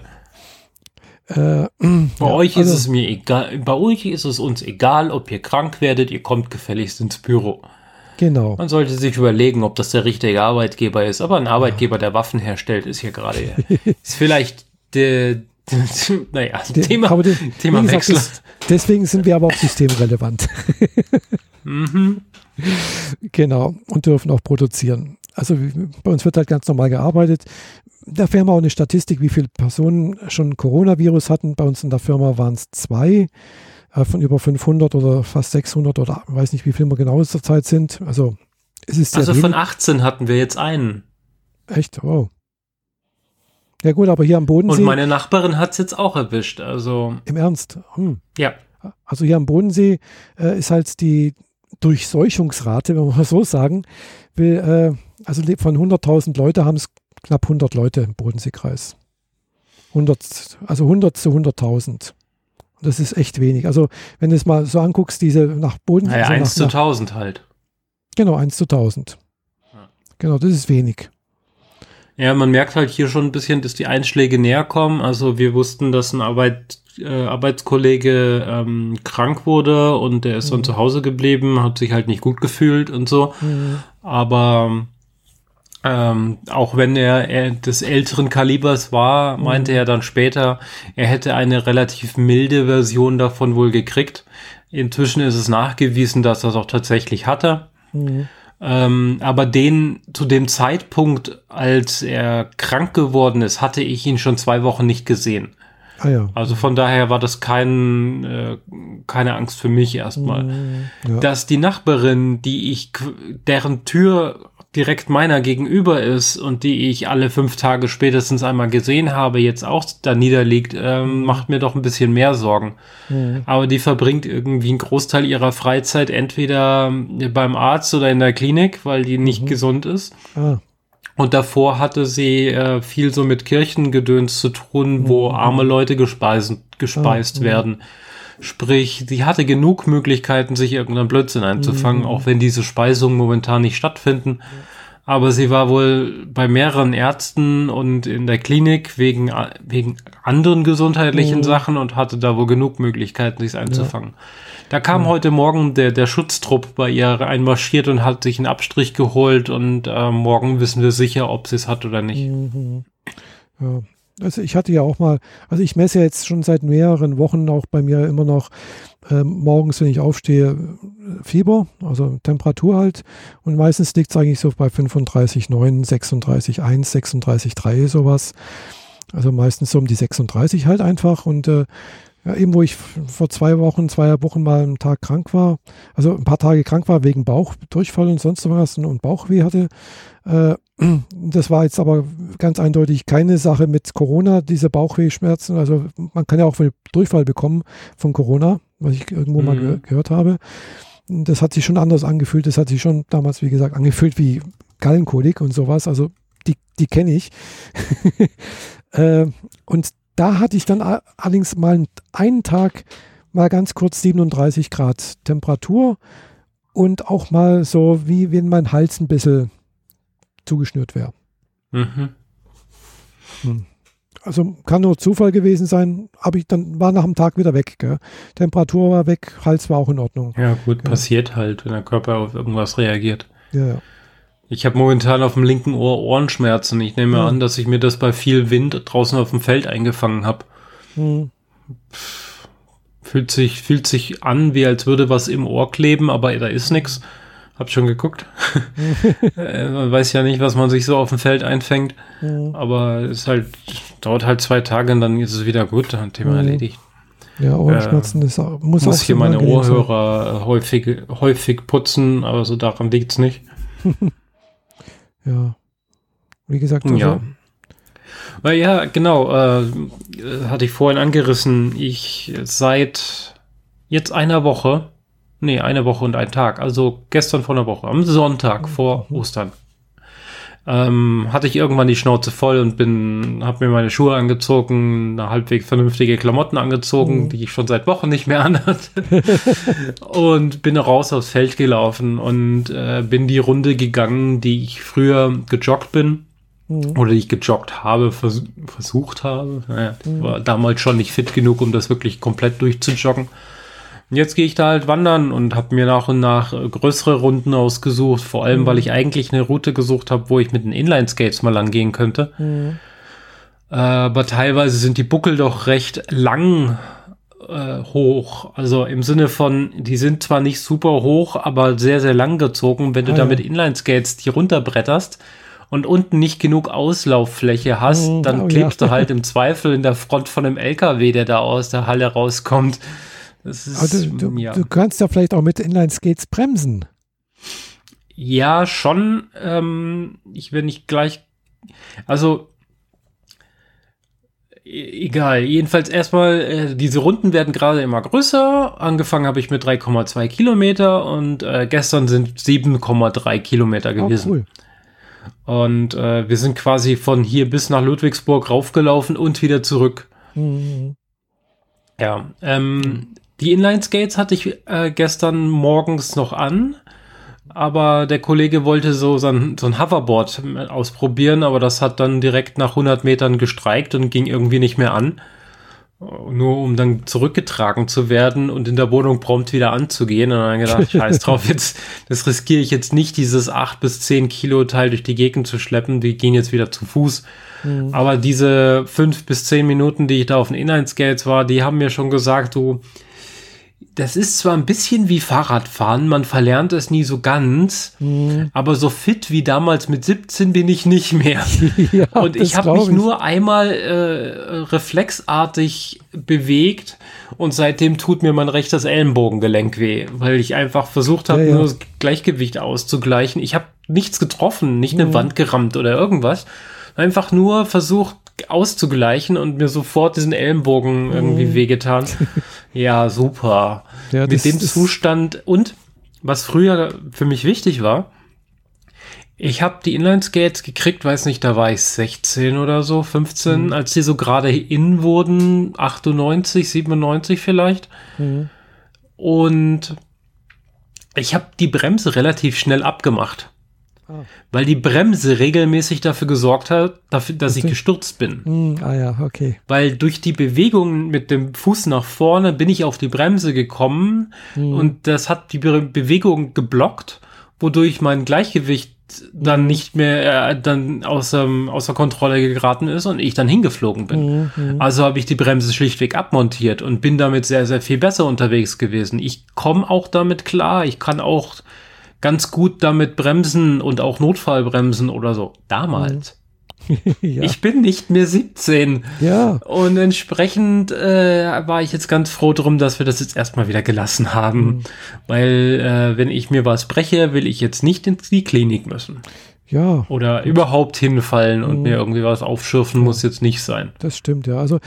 Äh, bei ja, euch ist also, es mir egal, bei euch ist es uns egal, ob ihr krank werdet, ihr kommt gefälligst ins Büro. Genau. Man sollte sich überlegen, ob das der richtige Arbeitgeber ist, aber ein Arbeitgeber, ja. der Waffen herstellt, ist hier gerade, ist vielleicht der, naja, der, Thema, aber den, Thema Wechsel. Gesagt, ist, deswegen sind wir aber auch systemrelevant. mhm. Genau, und dürfen auch produzieren. Also bei uns wird halt ganz normal gearbeitet. In der Firma auch eine Statistik, wie viele Personen schon Coronavirus hatten. Bei uns in der Firma waren es zwei äh, von über fünfhundert oder fast sechshundert oder weiß nicht, wie viel wir genau zur Zeit sind. Also es ist also von achtzehn hatten wir jetzt einen. Echt? Wow. Ja gut, aber hier am Bodensee. Und meine Nachbarin hat es jetzt auch erwischt. Also im Ernst? Hm. Ja. Also hier am Bodensee äh, ist halt die Durchseuchungsrate, wenn man mal so sagen will, äh, also von hunderttausend Leute haben es knapp hundert Leute im Bodenseekreis. hundert, also hundert zu hunderttausend. Das ist echt wenig. Also wenn du es mal so anguckst, diese nach Bodensee. Naja, also eins nach, zu tausend halt. Genau, eins zu tausend. Ja. Genau, das ist wenig. Ja, man merkt halt hier schon ein bisschen, dass die Einschläge näher kommen. Also wir wussten, dass ein Arbeit, äh, Arbeitskollege ähm, krank wurde und der ist mhm. dann zu Hause geblieben, hat sich halt nicht gut gefühlt und so. Mhm. Aber Ähm, auch wenn er, er des älteren Kalibers war, meinte mhm. er dann später, er hätte eine relativ milde Version davon wohl gekriegt. Inzwischen ist es nachgewiesen, dass er es auch tatsächlich hatte. Mhm. Ähm, aber den zu dem Zeitpunkt, als er krank geworden ist, hatte ich ihn schon zwei Wochen nicht gesehen. Ah, ja. Also von daher war das kein, äh, keine Angst für mich erstmal. Mhm. Ja. Dass die Nachbarin, die ich, deren Tür direkt meiner gegenüber ist und die ich alle fünf Tage spätestens einmal gesehen habe, jetzt auch da niederliegt, ähm, macht mir doch ein bisschen mehr Sorgen. Mhm. Aber die verbringt irgendwie einen Großteil ihrer Freizeit entweder beim Arzt oder in der Klinik, weil die nicht mhm. gesund ist. Ah. Und davor hatte sie äh, viel so mit Kirchengedöns zu tun, mhm. wo arme Leute gespeisen, gespeist ah, werden. Sprich, sie hatte genug Möglichkeiten, sich irgendeinen Blödsinn einzufangen, mhm. auch wenn diese Speisungen momentan nicht stattfinden. Aber sie war wohl bei mehreren Ärzten und in der Klinik wegen, wegen anderen gesundheitlichen mhm. Sachen und hatte da wohl genug Möglichkeiten, sich einzufangen. Ja. Da kam mhm. heute Morgen der, der Schutztrupp bei ihr einmarschiert und hat sich einen Abstrich geholt und äh, morgen wissen wir sicher, ob sie es hat oder nicht. Mhm. Ja. Also ich hatte ja auch mal, also ich messe jetzt schon seit mehreren Wochen auch bei mir immer noch äh, morgens, wenn ich aufstehe, Fieber, also Temperatur halt. Und meistens liegt es eigentlich so bei fünfunddreißig Komma neun, sechsunddreißig Komma eins, sechsunddreißig Komma drei, sowas. Also meistens so um die sechsunddreißig halt einfach. Und äh, ja, eben wo ich vor zwei Wochen, zwei Wochen mal einen Tag krank war, also ein paar Tage krank war wegen Bauchdurchfall und sonst was und Bauchweh hatte, äh, das war jetzt aber ganz eindeutig keine Sache mit Corona, diese Bauchwehschmerzen. Also man kann ja auch Durchfall bekommen von Corona, was ich irgendwo mhm. mal ge- gehört habe. Das hat sich schon anders angefühlt. Das hat sich schon damals, wie gesagt, angefühlt wie Gallenkolik und sowas. Also die, die kenne ich. äh, und da hatte ich dann allerdings mal einen Tag mal ganz kurz siebenunddreißig Grad Temperatur und auch mal so, wie wenn mein Hals ein bisschen zugeschnürt wäre. Mhm. Hm. Also kann nur Zufall gewesen sein, aber ich dann war nach dem Tag wieder weg. Gell? Temperatur war weg, Hals war auch in Ordnung. Ja gut, gell? Passiert halt, wenn der Körper auf irgendwas reagiert. Ja, ja. Ich habe momentan auf dem linken Ohr Ohrenschmerzen. Ich nehme ja. an, dass ich mir das bei viel Wind draußen auf dem Feld eingefangen habe. Hm. Fühlt sich, fühlt sich an, wie als würde was im Ohr kleben, aber da ist nichts. Hab schon geguckt. Man weiß ja nicht, was man sich so auf dem Feld einfängt. Mhm. Aber es halt, dauert halt zwei Tage und dann ist es wieder gut. Dann Thema mhm. erledigt. Ja, Ohrenschmerzen äh, ist auch, muss, muss auch hier meine Ohrhörer sein. häufig, häufig putzen, aber so daran liegt es nicht. Ja. Wie gesagt, also ja. Ja, genau. Äh, hatte ich vorhin angerissen. Ich seit jetzt einer Woche Nee, eine Woche und ein Tag. Also gestern vor einer Woche, am Sonntag vor Ostern, ähm, hatte ich irgendwann die Schnauze voll und bin, habe mir meine Schuhe angezogen, halbwegs vernünftige Klamotten angezogen, mhm. die ich schon seit Wochen nicht mehr anhatte und bin raus aufs Feld gelaufen und äh, bin die Runde gegangen, die ich früher gejoggt bin mhm. oder die ich gejoggt habe, vers- versucht habe. Naja, mhm. war damals schon nicht fit genug, um das wirklich komplett durchzujoggen. Jetzt gehe ich da halt wandern und habe mir nach und nach größere Runden ausgesucht, vor allem, mhm. weil ich eigentlich eine Route gesucht habe, wo ich mit den Inline-Skates mal lang gehen könnte. Mhm. Äh, aber teilweise sind die Buckel doch recht lang äh, hoch. Also im Sinne von, die sind zwar nicht super hoch, aber sehr, sehr lang gezogen. Wenn du ah, da mit Inline-Skates die runterbretterst und unten nicht genug Auslauffläche hast, mhm, dann oh, klebst ja. du halt im Zweifel in der Front von einem L K W, der da aus der Halle rauskommt. Das ist, also du, ja. du kannst ja vielleicht auch mit Inline-Skates bremsen. Ja, schon. Ähm, ich will nicht gleich. Also, e- egal. Jedenfalls erstmal, äh, diese Runden werden gerade immer größer. Angefangen habe ich mit drei Komma zwei Kilometer und äh, gestern sind sieben Komma drei Kilometer gewesen. Oh, cool. Und äh, wir sind quasi von hier bis nach Ludwigsburg raufgelaufen und wieder zurück. Mhm. Ja, ähm, mhm. die Inline-Skates hatte ich äh, gestern morgens noch an, aber der Kollege wollte so, so, ein, so ein Hoverboard ausprobieren, aber das hat dann direkt nach hundert Metern gestreikt und ging irgendwie nicht mehr an, nur um dann zurückgetragen zu werden und in der Wohnung prompt wieder anzugehen. Und dann gedacht, scheiß drauf, jetzt, das riskiere ich jetzt nicht, dieses acht bis zehn Kilo Teil durch die Gegend zu schleppen, die gehen jetzt wieder zu Fuß. Aber diese fünf bis zehn Minuten, die ich da auf den Inline-Skates war, die haben mir schon gesagt, du, das ist zwar ein bisschen wie Fahrradfahren, man verlernt es nie so ganz, mhm. aber so fit wie damals mit siebzehn bin ich nicht mehr. Ja, und ich habe mich nur einmal äh, reflexartig bewegt und seitdem tut mir mein rechtes Ellenbogengelenk weh, weil ich einfach versucht habe, ja, ja. nur das Gleichgewicht auszugleichen. Ich habe nichts getroffen, nicht eine mhm. Wand gerammt oder irgendwas. Einfach nur versucht auszugleichen und mir sofort diesen Ellenbogen irgendwie wehgetan. Ja, super. Ja, mit dem Zustand und was früher für mich wichtig war, ich habe die Inline-Skates gekriegt, weiß nicht, da war ich sechzehn oder so, fünfzehn, mhm. als die so gerade in wurden, achtundneunzig, siebenundneunzig vielleicht. Mhm. Und ich habe die Bremse relativ schnell abgemacht. Weil die Bremse regelmäßig dafür gesorgt hat, dafür, dass ich gestürzt bin. Mm, ah ja, okay. Weil durch die Bewegung mit dem Fuß nach vorne bin ich auf die Bremse gekommen mm. und das hat die Be- Bewegung geblockt, wodurch mein Gleichgewicht dann mm. nicht mehr äh, dann außer, außer Kontrolle geraten ist und ich dann hingeflogen bin. Mm, mm. Also habe ich die Bremse schlichtweg abmontiert und bin damit sehr, sehr viel besser unterwegs gewesen. Ich komme auch damit klar. Ich kann auch ganz gut damit bremsen und auch Notfallbremsen oder so. Damals. Ja. Ich bin nicht mehr siebzehn. Ja. Und entsprechend äh, war ich jetzt ganz froh drum, dass wir das jetzt erstmal wieder gelassen haben. Mhm. Weil äh, wenn ich mir was breche, will ich jetzt nicht in die Klinik müssen. Ja. Oder gut. überhaupt hinfallen und mhm. mir irgendwie was aufschürfen, ja. muss jetzt nicht sein. Das stimmt, ja. Also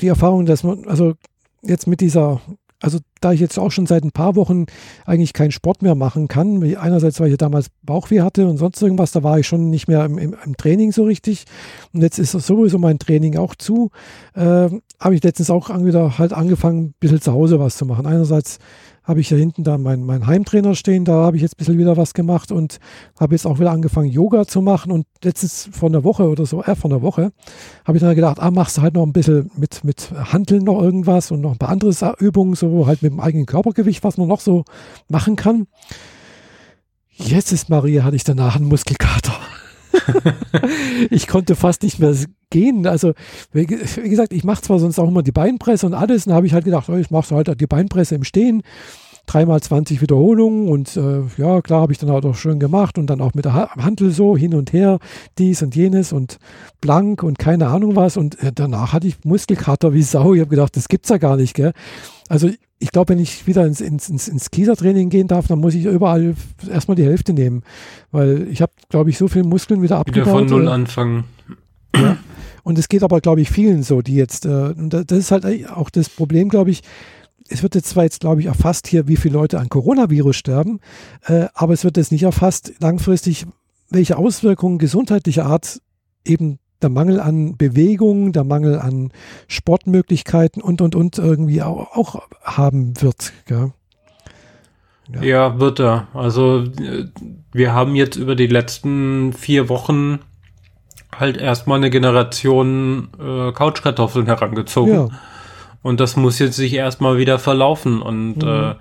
die Erfahrung, dass man, also jetzt mit dieser also da ich jetzt auch schon seit ein paar Wochen eigentlich keinen Sport mehr machen kann, einerseits, weil ich damals Bauchweh hatte und sonst irgendwas, da war ich schon nicht mehr im, im, im Training so richtig und jetzt ist sowieso mein Training auch zu, äh, habe ich letztens auch wieder halt angefangen, ein bisschen zu Hause was zu machen. Einerseits habe ich ja hinten da meinen mein Heimtrainer stehen, da habe ich jetzt ein bisschen wieder was gemacht und habe jetzt auch wieder angefangen, Yoga zu machen. Und letztens vor einer Woche oder so, äh, vor einer Woche, habe ich dann gedacht, ah, machst du halt noch ein bisschen mit, mit Hanteln noch irgendwas und noch ein paar andere Übungen, so halt mit dem eigenen Körpergewicht, was man noch so machen kann. Jetzt ist Maria, hatte ich danach einen Muskelkater. Ich konnte fast nicht mehr gehen. Also wie gesagt, ich mache zwar sonst auch immer die Beinpresse und alles, dann habe ich halt gedacht, ich mache halt die Beinpresse im Stehen, dreimal zwanzig Wiederholungen und äh, ja, klar, habe ich dann halt auch schön gemacht und dann auch mit der Hantel so hin und her, dies und jenes und blank und keine Ahnung was und äh, danach hatte ich Muskelkater wie Sau. Ich habe gedacht, das gibt's ja gar nicht, gell? Also ich glaube, wenn ich wieder ins, ins, ins, ins Kiesertraining gehen darf, dann muss ich überall erstmal die Hälfte nehmen, weil ich habe, glaube ich, so viele Muskeln wieder abgebaut. Wieder von Null anfangen. Ja. Und es geht aber, glaube ich, vielen so, die jetzt, äh, und das ist halt auch das Problem, glaube ich, es wird jetzt zwar jetzt, glaube ich, erfasst hier, wie viele Leute an Coronavirus sterben, äh, aber es wird jetzt nicht erfasst, langfristig, welche Auswirkungen gesundheitlicher Art eben der Mangel an Bewegung, der Mangel an Sportmöglichkeiten und, und, und irgendwie auch, auch haben wird. Gell? Ja. ja, wird er. Also wir haben jetzt über die letzten vier Wochen halt erstmal eine Generation äh, Couchkartoffeln herangezogen. Ja. Und das muss jetzt sich erstmal wieder verlaufen. Und mhm. äh,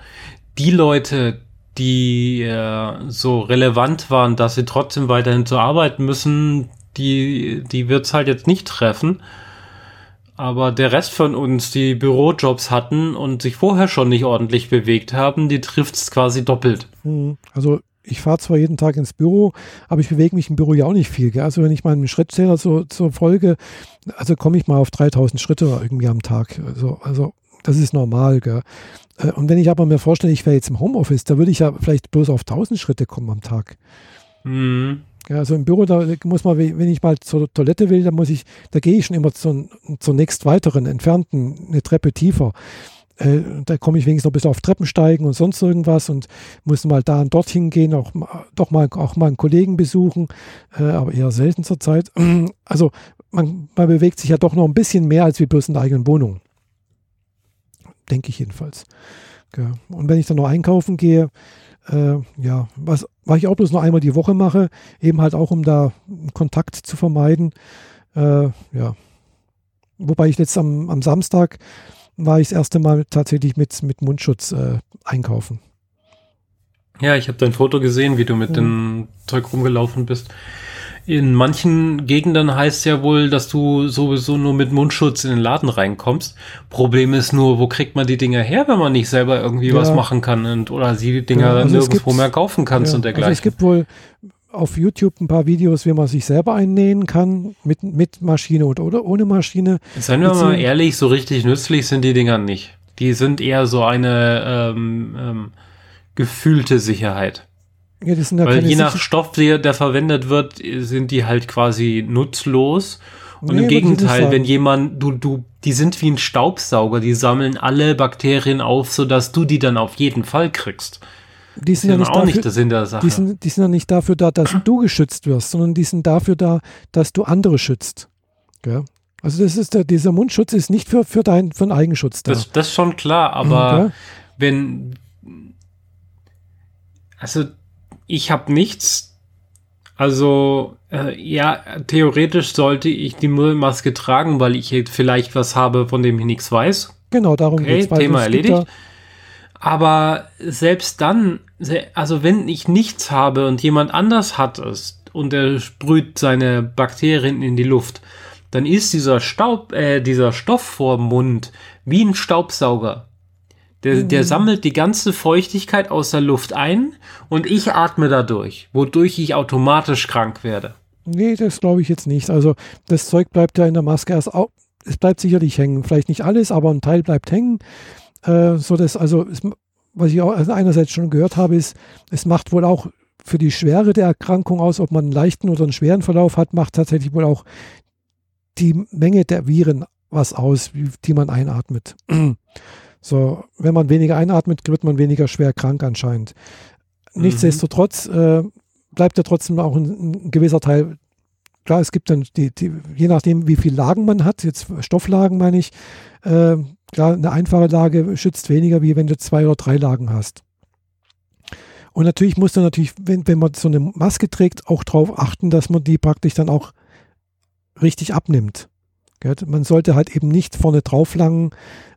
die Leute, die äh, so relevant waren, dass sie trotzdem weiterhin zur Arbeit müssen, die, die wird es halt jetzt nicht treffen. Aber der Rest von uns, die Bürojobs hatten und sich vorher schon nicht ordentlich bewegt haben, die trifft es quasi doppelt. Also ich fahre zwar jeden Tag ins Büro, aber ich bewege mich im Büro ja auch nicht viel. Gell? Also wenn ich meinen Schrittzähler so, so folge, also komme ich mal auf dreitausend Schritte irgendwie am Tag. Also, also das ist normal. Gell? Und wenn ich aber mir vorstelle, ich wäre jetzt im Homeoffice, da würde ich ja vielleicht bloß auf tausend Schritte kommen am Tag. Mhm. Ja, also im Büro, da muss man, wenn ich mal zur Toilette will, dann muss ich, da gehe ich schon immer zu, zur nächst weiteren, entfernten, eine Treppe tiefer. Äh, da komme ich wenigstens noch ein bisschen auf Treppensteigen und sonst irgendwas und muss mal da und dorthin gehen, auch doch mal auch mal einen Kollegen besuchen, äh, aber eher selten zur Zeit. Also man, man bewegt sich ja doch noch ein bisschen mehr als wie bloß in der eigenen Wohnung. Denke ich jedenfalls. Ja. Und wenn ich dann noch einkaufen gehe, Äh, ja, was, was ich auch bloß noch einmal die Woche mache, eben halt auch, um da Kontakt zu vermeiden. Äh, ja. Wobei ich jetzt am, am Samstag war ich das erste Mal tatsächlich mit, mit Mundschutz äh, einkaufen. Ja, ich habe dein Foto gesehen, wie du mit ja. dem Zeug rumgelaufen bist. In manchen Gegenden heißt es ja wohl, dass du sowieso nur mit Mundschutz in den Laden reinkommst. Problem ist nur, wo kriegt man die Dinger her, wenn man nicht selber irgendwie ja. was machen kann und oder sie die Dinger ja, also nirgendwo mehr kaufen kannst ja, und dergleichen. Also es gibt wohl auf YouTube ein paar Videos, wie man sich selber einnähen kann, mit, mit Maschine und oder ohne Maschine. Seien wir mal ehrlich, so richtig nützlich sind die Dinger nicht. Die sind eher so eine ähm, ähm, gefühlte Sicherheit. Ja, das sind ja Weil je nach Sicher- Stoff, der, der verwendet wird, sind die halt quasi nutzlos. Und nee, im Gegenteil, wenn jemand, du, du, die sind wie ein Staubsauger, die sammeln alle Bakterien auf, sodass du die dann auf jeden Fall kriegst. Die sind ja nicht auch dafür, nicht das in der Sache. Die sind, die sind ja nicht dafür da, dass du geschützt wirst, sondern die sind dafür da, dass du andere schützt. Gell? Also das ist der, dieser Mundschutz ist nicht für, für, dein, für einen Eigenschutz da. Das, das ist schon klar, aber okay. wenn also ich habe nichts, also äh, ja, theoretisch sollte ich die Müllmaske tragen, weil ich vielleicht was habe, von dem ich nichts weiß. Genau, darum okay, geht's. Thema erledigt. Aber selbst dann, also wenn ich nichts habe und jemand anders hat es und er sprüht seine Bakterien in die Luft, dann ist dieser Staub, äh, dieser Stoff vor dem Mund wie ein Staubsauger. Der, der sammelt die ganze Feuchtigkeit aus der Luft ein und ich atme dadurch, wodurch ich automatisch krank werde. Nee, das glaube ich jetzt nicht. Also das Zeug bleibt ja in der Maske erst auch, es bleibt sicherlich hängen. Vielleicht nicht alles, aber ein Teil bleibt hängen. Äh, so dass, also es, was ich auch einerseits schon gehört habe, ist, es macht wohl auch für die Schwere der Erkrankung aus, ob man einen leichten oder einen schweren Verlauf hat, macht tatsächlich wohl auch die Menge der Viren was aus, die man einatmet. So, wenn man weniger einatmet, wird man weniger schwer krank anscheinend. Nichtsdestotrotz äh, bleibt ja trotzdem auch ein, ein gewisser Teil. Klar, es gibt dann, die, die, je nachdem, wie viel Lagen man hat, jetzt Stofflagen meine ich, äh, klar, eine einfache Lage schützt weniger, wie wenn du zwei oder drei Lagen hast. Und natürlich muss man natürlich, wenn, wenn man so eine Maske trägt, auch darauf achten, dass man die praktisch dann auch richtig abnimmt. Gell? Man sollte halt eben nicht vorne drauf langen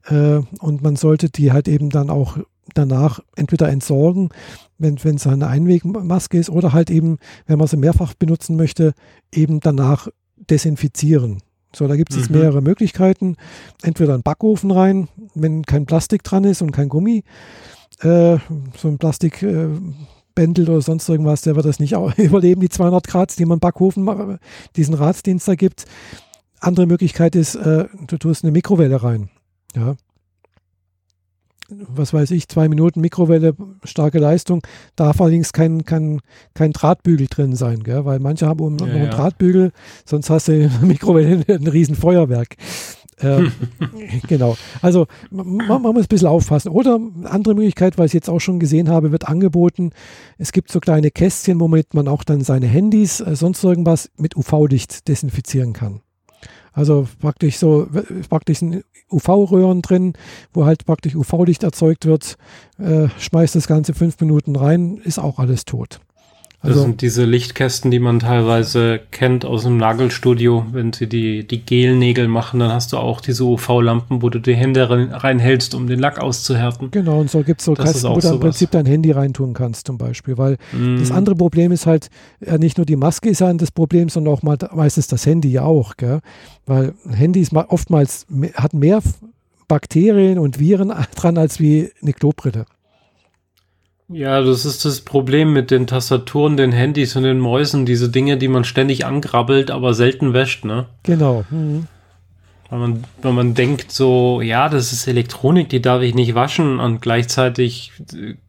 äh, und man sollte die halt eben dann auch danach entweder entsorgen, wenn wenn es eine Einwegmaske ist, oder halt eben, wenn man sie mehrfach benutzen möchte, eben danach desinfizieren. So, da gibt es jetzt mehrere Möglichkeiten. Entweder einen Backofen rein, wenn kein Plastik dran ist und kein Gummi, äh, so ein Plastikbändel äh, oder sonst irgendwas, der wird das nicht überleben, die zweihundert Grad, die man im Backofen diesen Ratsdienst da gibt. Andere Möglichkeit ist, äh, du tust eine Mikrowelle rein. Ja. Was weiß ich, zwei Minuten Mikrowelle, starke Leistung, darf allerdings kein, kein, kein Drahtbügel drin sein, gell? Weil manche haben oben ja, noch einen ja. Drahtbügel, sonst hast du in der Mikrowelle ein riesen Feuerwerk. Ähm, genau, also man, man muss ein bisschen aufpassen. Oder andere Möglichkeit, weil ich es jetzt auch schon gesehen habe, wird angeboten, es gibt so kleine Kästchen, womit man auch dann seine Handys, äh, sonst irgendwas mit U V-Licht desinfizieren kann. Also praktisch so, praktisch ein U V-Röhren drin, wo halt praktisch U V-Licht erzeugt wird, äh, schmeißt das Ganze fünf Minuten rein, ist auch alles tot. Also, das sind diese Lichtkästen, die man teilweise kennt aus dem Nagelstudio. Wenn sie die, die Gelnägel machen, dann hast du auch diese U V-Lampen, wo du die Hände reinhältst, um den Lack auszuhärten. Genau, und so gibt es so Kästen, wo du im Prinzip dein Handy reintun kannst zum Beispiel. Weil mm. das andere Problem ist halt, ja, nicht nur die Maske ist ja das Problem, sondern auch mal meistens das Handy ja auch. Gell? Weil ein Handy ist oftmals, hat mehr Bakterien und Viren dran als wie eine Klobrille. Ja, das ist das Problem mit den Tastaturen, den Handys und den Mäusen. Diese Dinge, die man ständig angrabbelt, aber selten wäscht, ne? Genau. Mhm. Wenn man, wenn man denkt so, ja, das ist Elektronik, die darf ich nicht waschen. Und gleichzeitig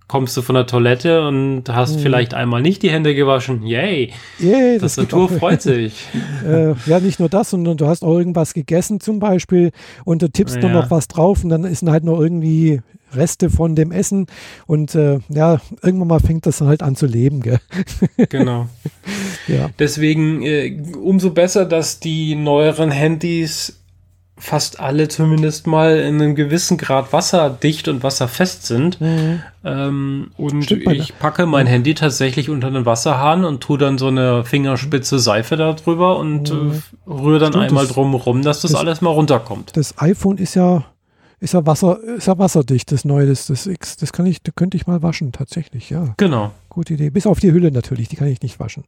kommst du von der Toilette und hast mhm. vielleicht einmal nicht die Hände gewaschen. Yay! Yay, das Tastatur auch, freut sich. äh, ja, nicht nur das, sondern du hast auch irgendwas gegessen zum Beispiel und du tippst ja. nur noch was drauf und dann ist halt noch irgendwie Reste von dem Essen und äh, ja, irgendwann mal fängt das halt an zu leben, gell? Genau. Ja. Deswegen äh, umso besser, dass die neueren Handys fast alle zumindest mal in einem gewissen Grad wasserdicht und wasserfest sind. Mhm. Ähm, und Stimmt, ich packe mein mhm. Handy tatsächlich unter den Wasserhahn und tue dann so eine Fingerspitze Seife da drüber und mhm. rühre dann Stimmt, einmal das, drum rum, dass das, das alles mal runterkommt. Das iPhone ist ja Ist ja, Wasser, ist ja wasserdicht, das neue, das, das X. Das kann ich, könnte ich mal waschen, tatsächlich, ja. Genau. Gute Idee. Bis auf die Hülle natürlich, die kann ich nicht waschen.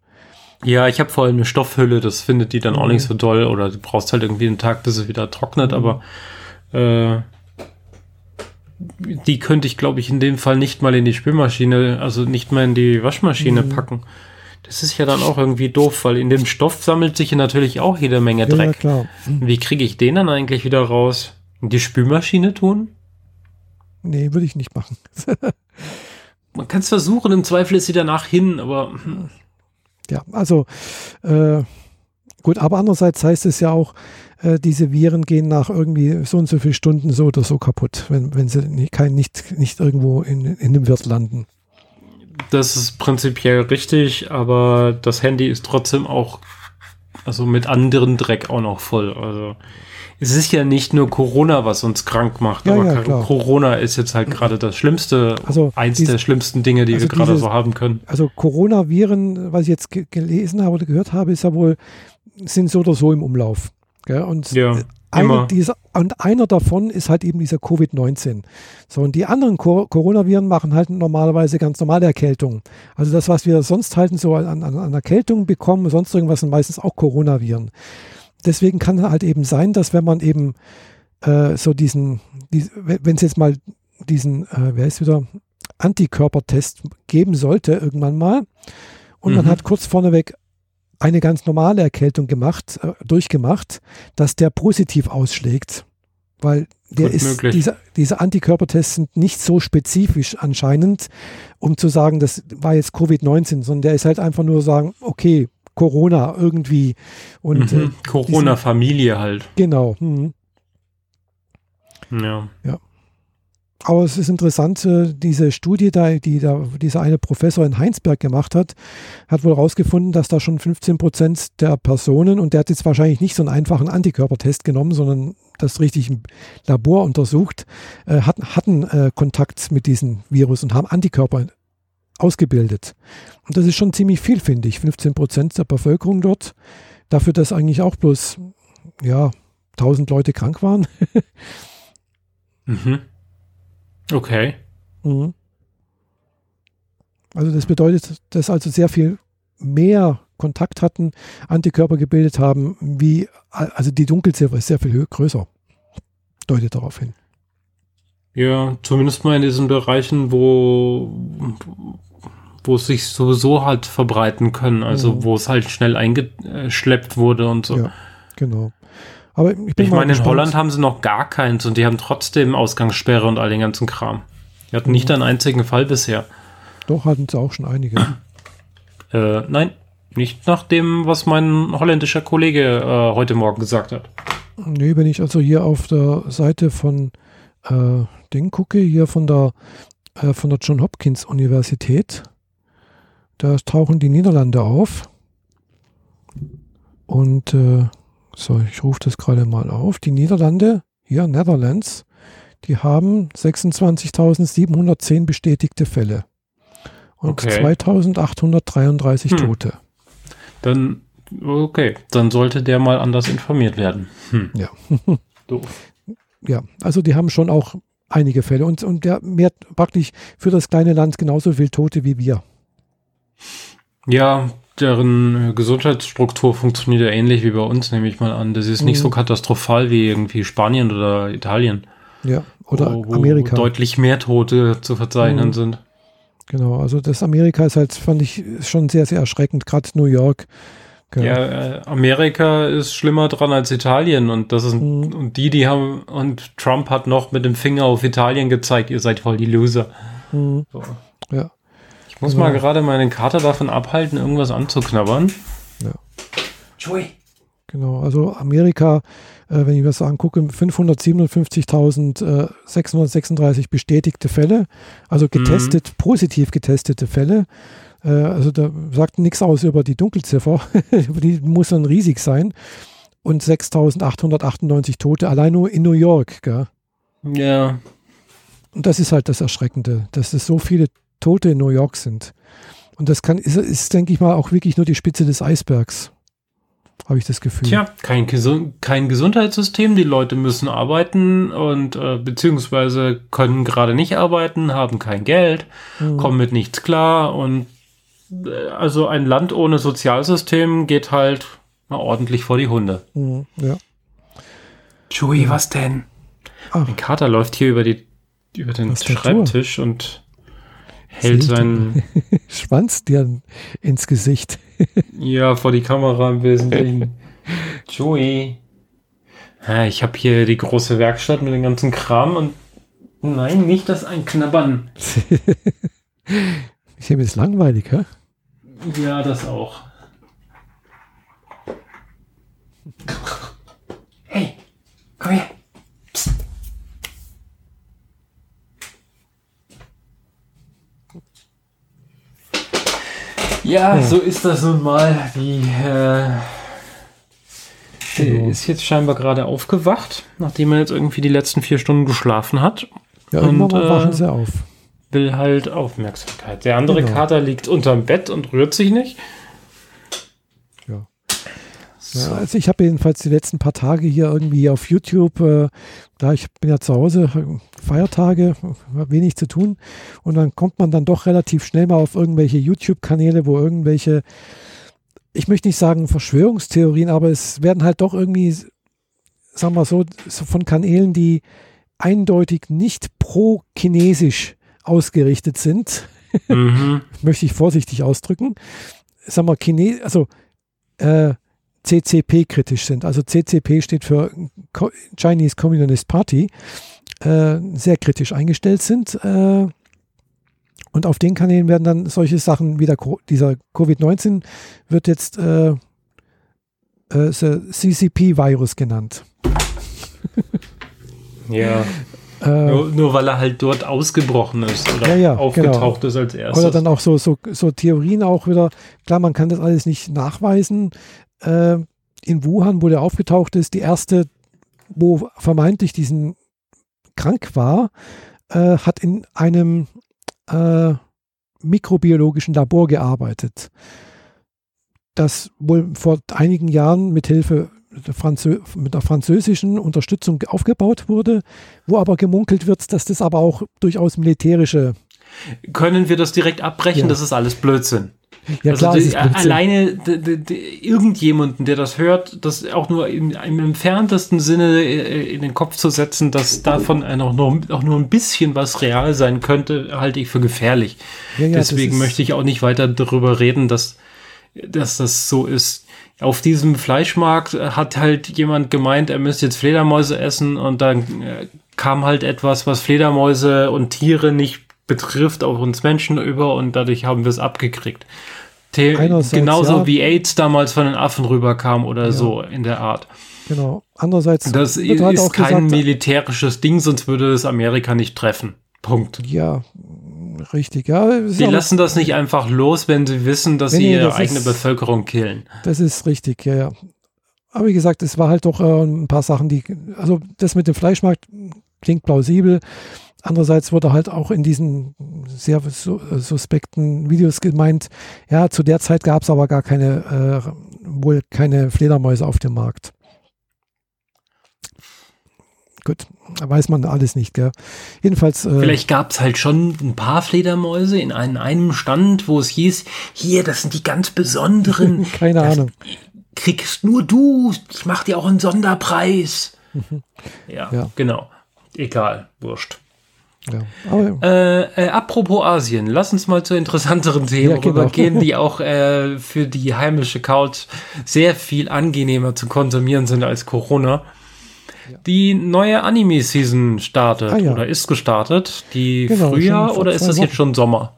Ja, ich habe vor allem eine Stoffhülle, das findet die dann auch mhm. nicht so doll. Oder du brauchst halt irgendwie einen Tag, bis es wieder trocknet. Mhm. Aber äh, die könnte ich, glaube ich, in dem Fall nicht mal in die Spülmaschine, also nicht mal in die Waschmaschine mhm. packen. Das ist ja dann auch irgendwie doof, weil in dem Stoff sammelt sich natürlich auch jede Menge Dreck. Ja, klar. Mhm. Wie kriege ich den dann eigentlich wieder raus? Die Spülmaschine tun? Nee, würde ich nicht machen. Man kann es versuchen, im Zweifel ist sie danach hin, aber... Ja, also äh, gut, aber andererseits heißt es ja auch, äh, diese Viren gehen nach irgendwie so und so vielen Stunden so oder so kaputt, wenn, wenn sie nicht, kein, nicht, nicht irgendwo in, in dem Wirt landen. Das ist prinzipiell richtig, aber das Handy ist trotzdem auch also mit anderen Dreck auch noch voll, also... Es ist ja nicht nur Corona, was uns krank macht, ja, aber ja, Corona ist jetzt halt gerade das Schlimmste, also eins diese, der schlimmsten Dinge, die also wir gerade so haben können. Also Coronaviren, was ich jetzt ge- gelesen habe oder gehört habe, ist ja wohl, sind so oder so im Umlauf. Gell? Und, ja, eine dieser, und einer davon ist halt eben dieser Covid neunzehn. So, und die anderen Cor- Coronaviren machen halt normalerweise ganz normale Erkältungen. Also das, was wir sonst halt so an, an, an Erkältungen bekommen, sonst irgendwas, sind meistens auch Coronaviren. Deswegen kann halt eben sein, dass wenn man eben äh, so diesen, die, wenn es jetzt mal diesen, äh, wer ist wieder, Antikörpertest geben sollte irgendwann mal und mhm. man hat kurz vorneweg eine ganz normale Erkältung gemacht, äh, durchgemacht, dass der positiv ausschlägt, weil der Gut ist, diese, diese Antikörpertests sind nicht so spezifisch anscheinend, um zu sagen, das war jetzt Covid neunzehn, sondern der ist halt einfach nur sagen, okay, Corona irgendwie. Und mhm. äh, Corona-Familie halt. Genau. Mhm. Ja. Ja. Aber es ist interessant, diese Studie, da, die da dieser eine Professor in Heinsberg gemacht hat, hat wohl rausgefunden, dass da schon fünfzehn Prozent der Personen, und der hat jetzt wahrscheinlich nicht so einen einfachen Antikörpertest genommen, sondern das richtig im Labor untersucht, äh, hatten, hatten äh, Kontakt mit diesem Virus und haben Antikörper ausgebildet. Und das ist schon ziemlich viel, finde ich. fünfzehn Prozent der Bevölkerung dort, dafür, dass eigentlich auch bloß, ja, tausend Leute krank waren. mhm. Okay. Mhm. Also das bedeutet, dass also sehr viel mehr Kontakt hatten, Antikörper gebildet haben, wie, also die Dunkelziffer ist sehr viel größer. Deutet darauf hin. Ja, zumindest mal in diesen Bereichen, wo, wo es sich sowieso halt verbreiten können, also mhm. wo es halt schnell eingeschleppt wurde und so. Ja, genau. Aber ich bin ich meine, in Holland haben sie noch gar keins und die haben trotzdem Ausgangssperre und all den ganzen Kram. Die hatten nicht einen einzigen Fall bisher. Doch, hatten sie auch schon einige. äh, nein, nicht nach dem, was mein holländischer Kollege äh, heute Morgen gesagt hat. Nee, wenn ich also hier auf der Seite von äh, Ding gucke, hier von der, äh, von der John Hopkins Universität, da tauchen die Niederlande auf. Und äh, so, ich rufe das gerade mal auf. Die Niederlande, hier Netherlands, die haben sechsundzwanzigtausendsiebenhundertzehn bestätigte Fälle und okay. zweitausendachthundertdreiunddreißig hm. Tote. Dann, okay, dann sollte der mal anders informiert werden. Hm. Ja. Doof. Ja, also die haben schon auch einige Fälle und, und der mehr praktisch für das kleine Land genauso viel Tote wie wir. Ja, deren Gesundheitsstruktur funktioniert ja ähnlich wie bei uns, nehme ich mal an. Das ist nicht so katastrophal wie irgendwie Spanien oder Italien. Ja, oder wo, wo Amerika. Deutlich mehr Tote zu verzeichnen mhm. sind. Genau, also das Amerika ist halt, fand ich, schon sehr, sehr erschreckend, gerade New York. Genau. Ja, Amerika ist schlimmer dran als Italien und das ist mhm. und die, die haben, und Trump hat noch mit dem Finger auf Italien gezeigt, ihr seid voll die Loser. Mhm. So. Ja. Ich muss mal gerade meinen Kater davon abhalten, irgendwas anzuknabbern. Ja. Joey. Genau, also Amerika, äh, wenn ich das angucke, fünfhundertsiebenundfünfzigtausendsechshundertsechsunddreißig bestätigte Fälle, also getestet, mhm. positiv getestete Fälle. Äh, also da sagt nichts aus über die Dunkelziffer, die muss dann riesig sein. Und sechstausendachthundertachtundneunzig Tote, allein nur in New York. Gell? Ja. Und das ist halt das Erschreckende, dass es so viele Tote in New York sind. Und das kann, ist, ist, denke ich mal, auch wirklich nur die Spitze des Eisbergs. Habe ich das Gefühl. Tja, kein, Gesu- kein Gesundheitssystem. Die Leute müssen arbeiten und äh, beziehungsweise können gerade nicht arbeiten, haben kein Geld, mhm. kommen mit nichts klar. Und äh, also ein Land ohne Sozialsystem geht halt mal ordentlich vor die Hunde. Mhm, ja. Joey, ja. Was denn? Ach. Mein Kater läuft hier über, die, über den was Schreibtisch und hält seinen Schwanz dir ins Gesicht. Ja, vor die Kamera im Wesentlichen. Joey. Ja, ich habe hier die große Werkstatt mit dem ganzen Kram und nein, nicht das Einknabbern. Ich sehe mir das langweilig, hä? Ja, das auch. Hey, komm her. Psst. Ja, hm. so ist das nun mal. Die äh, genau. ist jetzt scheinbar gerade aufgewacht, nachdem er jetzt irgendwie die letzten vier Stunden geschlafen hat. Ja, und äh, wachen sie auf. Will halt Aufmerksamkeit. Der andere genau. Kater liegt unterm Bett und rührt sich nicht. Ja. So. Ja, also ich habe jedenfalls die letzten paar Tage hier irgendwie auf YouTube, äh, da ich bin ja zu Hause, Feiertage, wenig zu tun und dann kommt man dann doch relativ schnell mal auf irgendwelche YouTube-Kanäle, wo irgendwelche, ich möchte nicht sagen Verschwörungstheorien, aber es werden halt doch irgendwie, sagen wir so, so von Kanälen, die eindeutig nicht pro-chinesisch ausgerichtet sind, mhm. möchte ich vorsichtig ausdrücken, sagen wir Chine- also äh, C C P-kritisch sind. Also C C P steht für Chinese Communist Party, äh, sehr kritisch eingestellt sind. Äh, und auf den Kanälen werden dann solche Sachen wie der Co- dieser Covid neunzehn wird jetzt äh, äh, C C P-Virus genannt. Ja. Äh, nur, nur weil er halt dort ausgebrochen ist oder ja, ja, aufgetaucht genau. ist als erstes. Oder dann auch so, so, so Theorien auch wieder. Klar, man kann das alles nicht nachweisen. Äh, in Wuhan, wo der aufgetaucht ist, die erste, wo vermeintlich diesen krank war, äh, hat in einem äh, mikrobiologischen Labor gearbeitet, das wohl vor einigen Jahren mit Hilfe der Franzö- mit der französischen Unterstützung aufgebaut wurde, wo aber gemunkelt wird, dass das aber auch durchaus militärische... Können wir das direkt abbrechen? Ja. Das ist alles Blödsinn. Ja, klar, also die, alleine d, d, d, irgendjemanden, der das hört, das auch nur im, im entferntesten Sinne in den Kopf zu setzen, dass davon auch nur, auch nur ein bisschen was real sein könnte, halte ich für gefährlich. Ja, ja, deswegen möchte ich auch nicht weiter darüber reden, dass, dass das so ist. Auf diesem Fleischmarkt hat halt jemand gemeint, er müsste jetzt Fledermäuse essen und dann äh, kam halt etwas, was Fledermäuse und Tiere nicht betrifft, auf uns Menschen über und dadurch haben wir es abgekriegt. The- genauso ja. wie AIDS damals von den Affen rüberkam oder ja. so in der Art. Genau. Andererseits das ist halt auch kein gesagt, militärisches Ding, sonst würde es Amerika nicht treffen. Punkt. Ja, richtig. Ja, sie lassen das nicht einfach los, wenn sie wissen, dass sie ihre das eigene ist, Bevölkerung killen. Das ist richtig, ja, ja. Aber wie gesagt, es war halt doch äh, ein paar Sachen, die, also das mit dem Fleischmarkt klingt plausibel. Andererseits wurde halt auch in diesen sehr suspekten Videos gemeint, ja, zu der Zeit gab es aber gar keine, äh, wohl keine Fledermäuse auf dem Markt. Gut, weiß man alles nicht, gell? Jedenfalls. Äh, Vielleicht gab es halt schon ein paar Fledermäuse in einem, einem Stand, wo es hieß, hier, das sind die ganz besonderen. Keine das Ahnung. Kriegst nur du, ich mach dir auch einen Sonderpreis. ja, ja, genau. Egal, wurscht. Ja, aber äh, äh, apropos Asien, lass uns mal zu interessanteren Themen ja, genau. rübergehen, die auch äh, für die heimische Couch sehr viel angenehmer zu konsumieren sind als Corona. Ja. Die neue Anime-Season startet ah, ja. oder ist gestartet, die genau, Frühjahr oder ist das Wochen. Jetzt schon Sommer?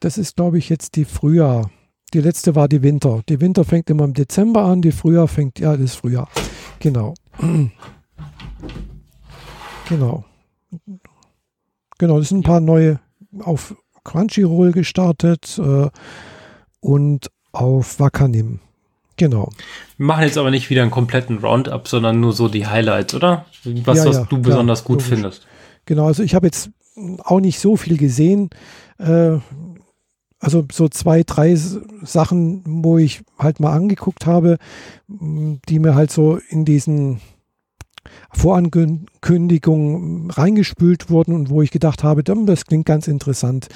Das ist, glaube ich, jetzt die Frühjahr. Die letzte war die Winter. Die Winter fängt immer im Dezember an, die Frühjahr fängt, ja, das ist Frühjahr. Genau. Genau. Genau, das sind ein paar neue auf Crunchyroll gestartet äh, und auf Wakanim. Genau. Wir machen jetzt aber nicht wieder einen kompletten Roundup, sondern nur so die Highlights, oder? Was, ja, was ja, du besonders klar, gut logisch. Findest. Genau, also ich habe jetzt auch nicht so viel gesehen. Äh, also so zwei, drei Sachen, wo ich halt mal angeguckt habe, die mir halt so in diesen Vorankündigungen reingespült wurden und wo ich gedacht habe, das klingt ganz interessant.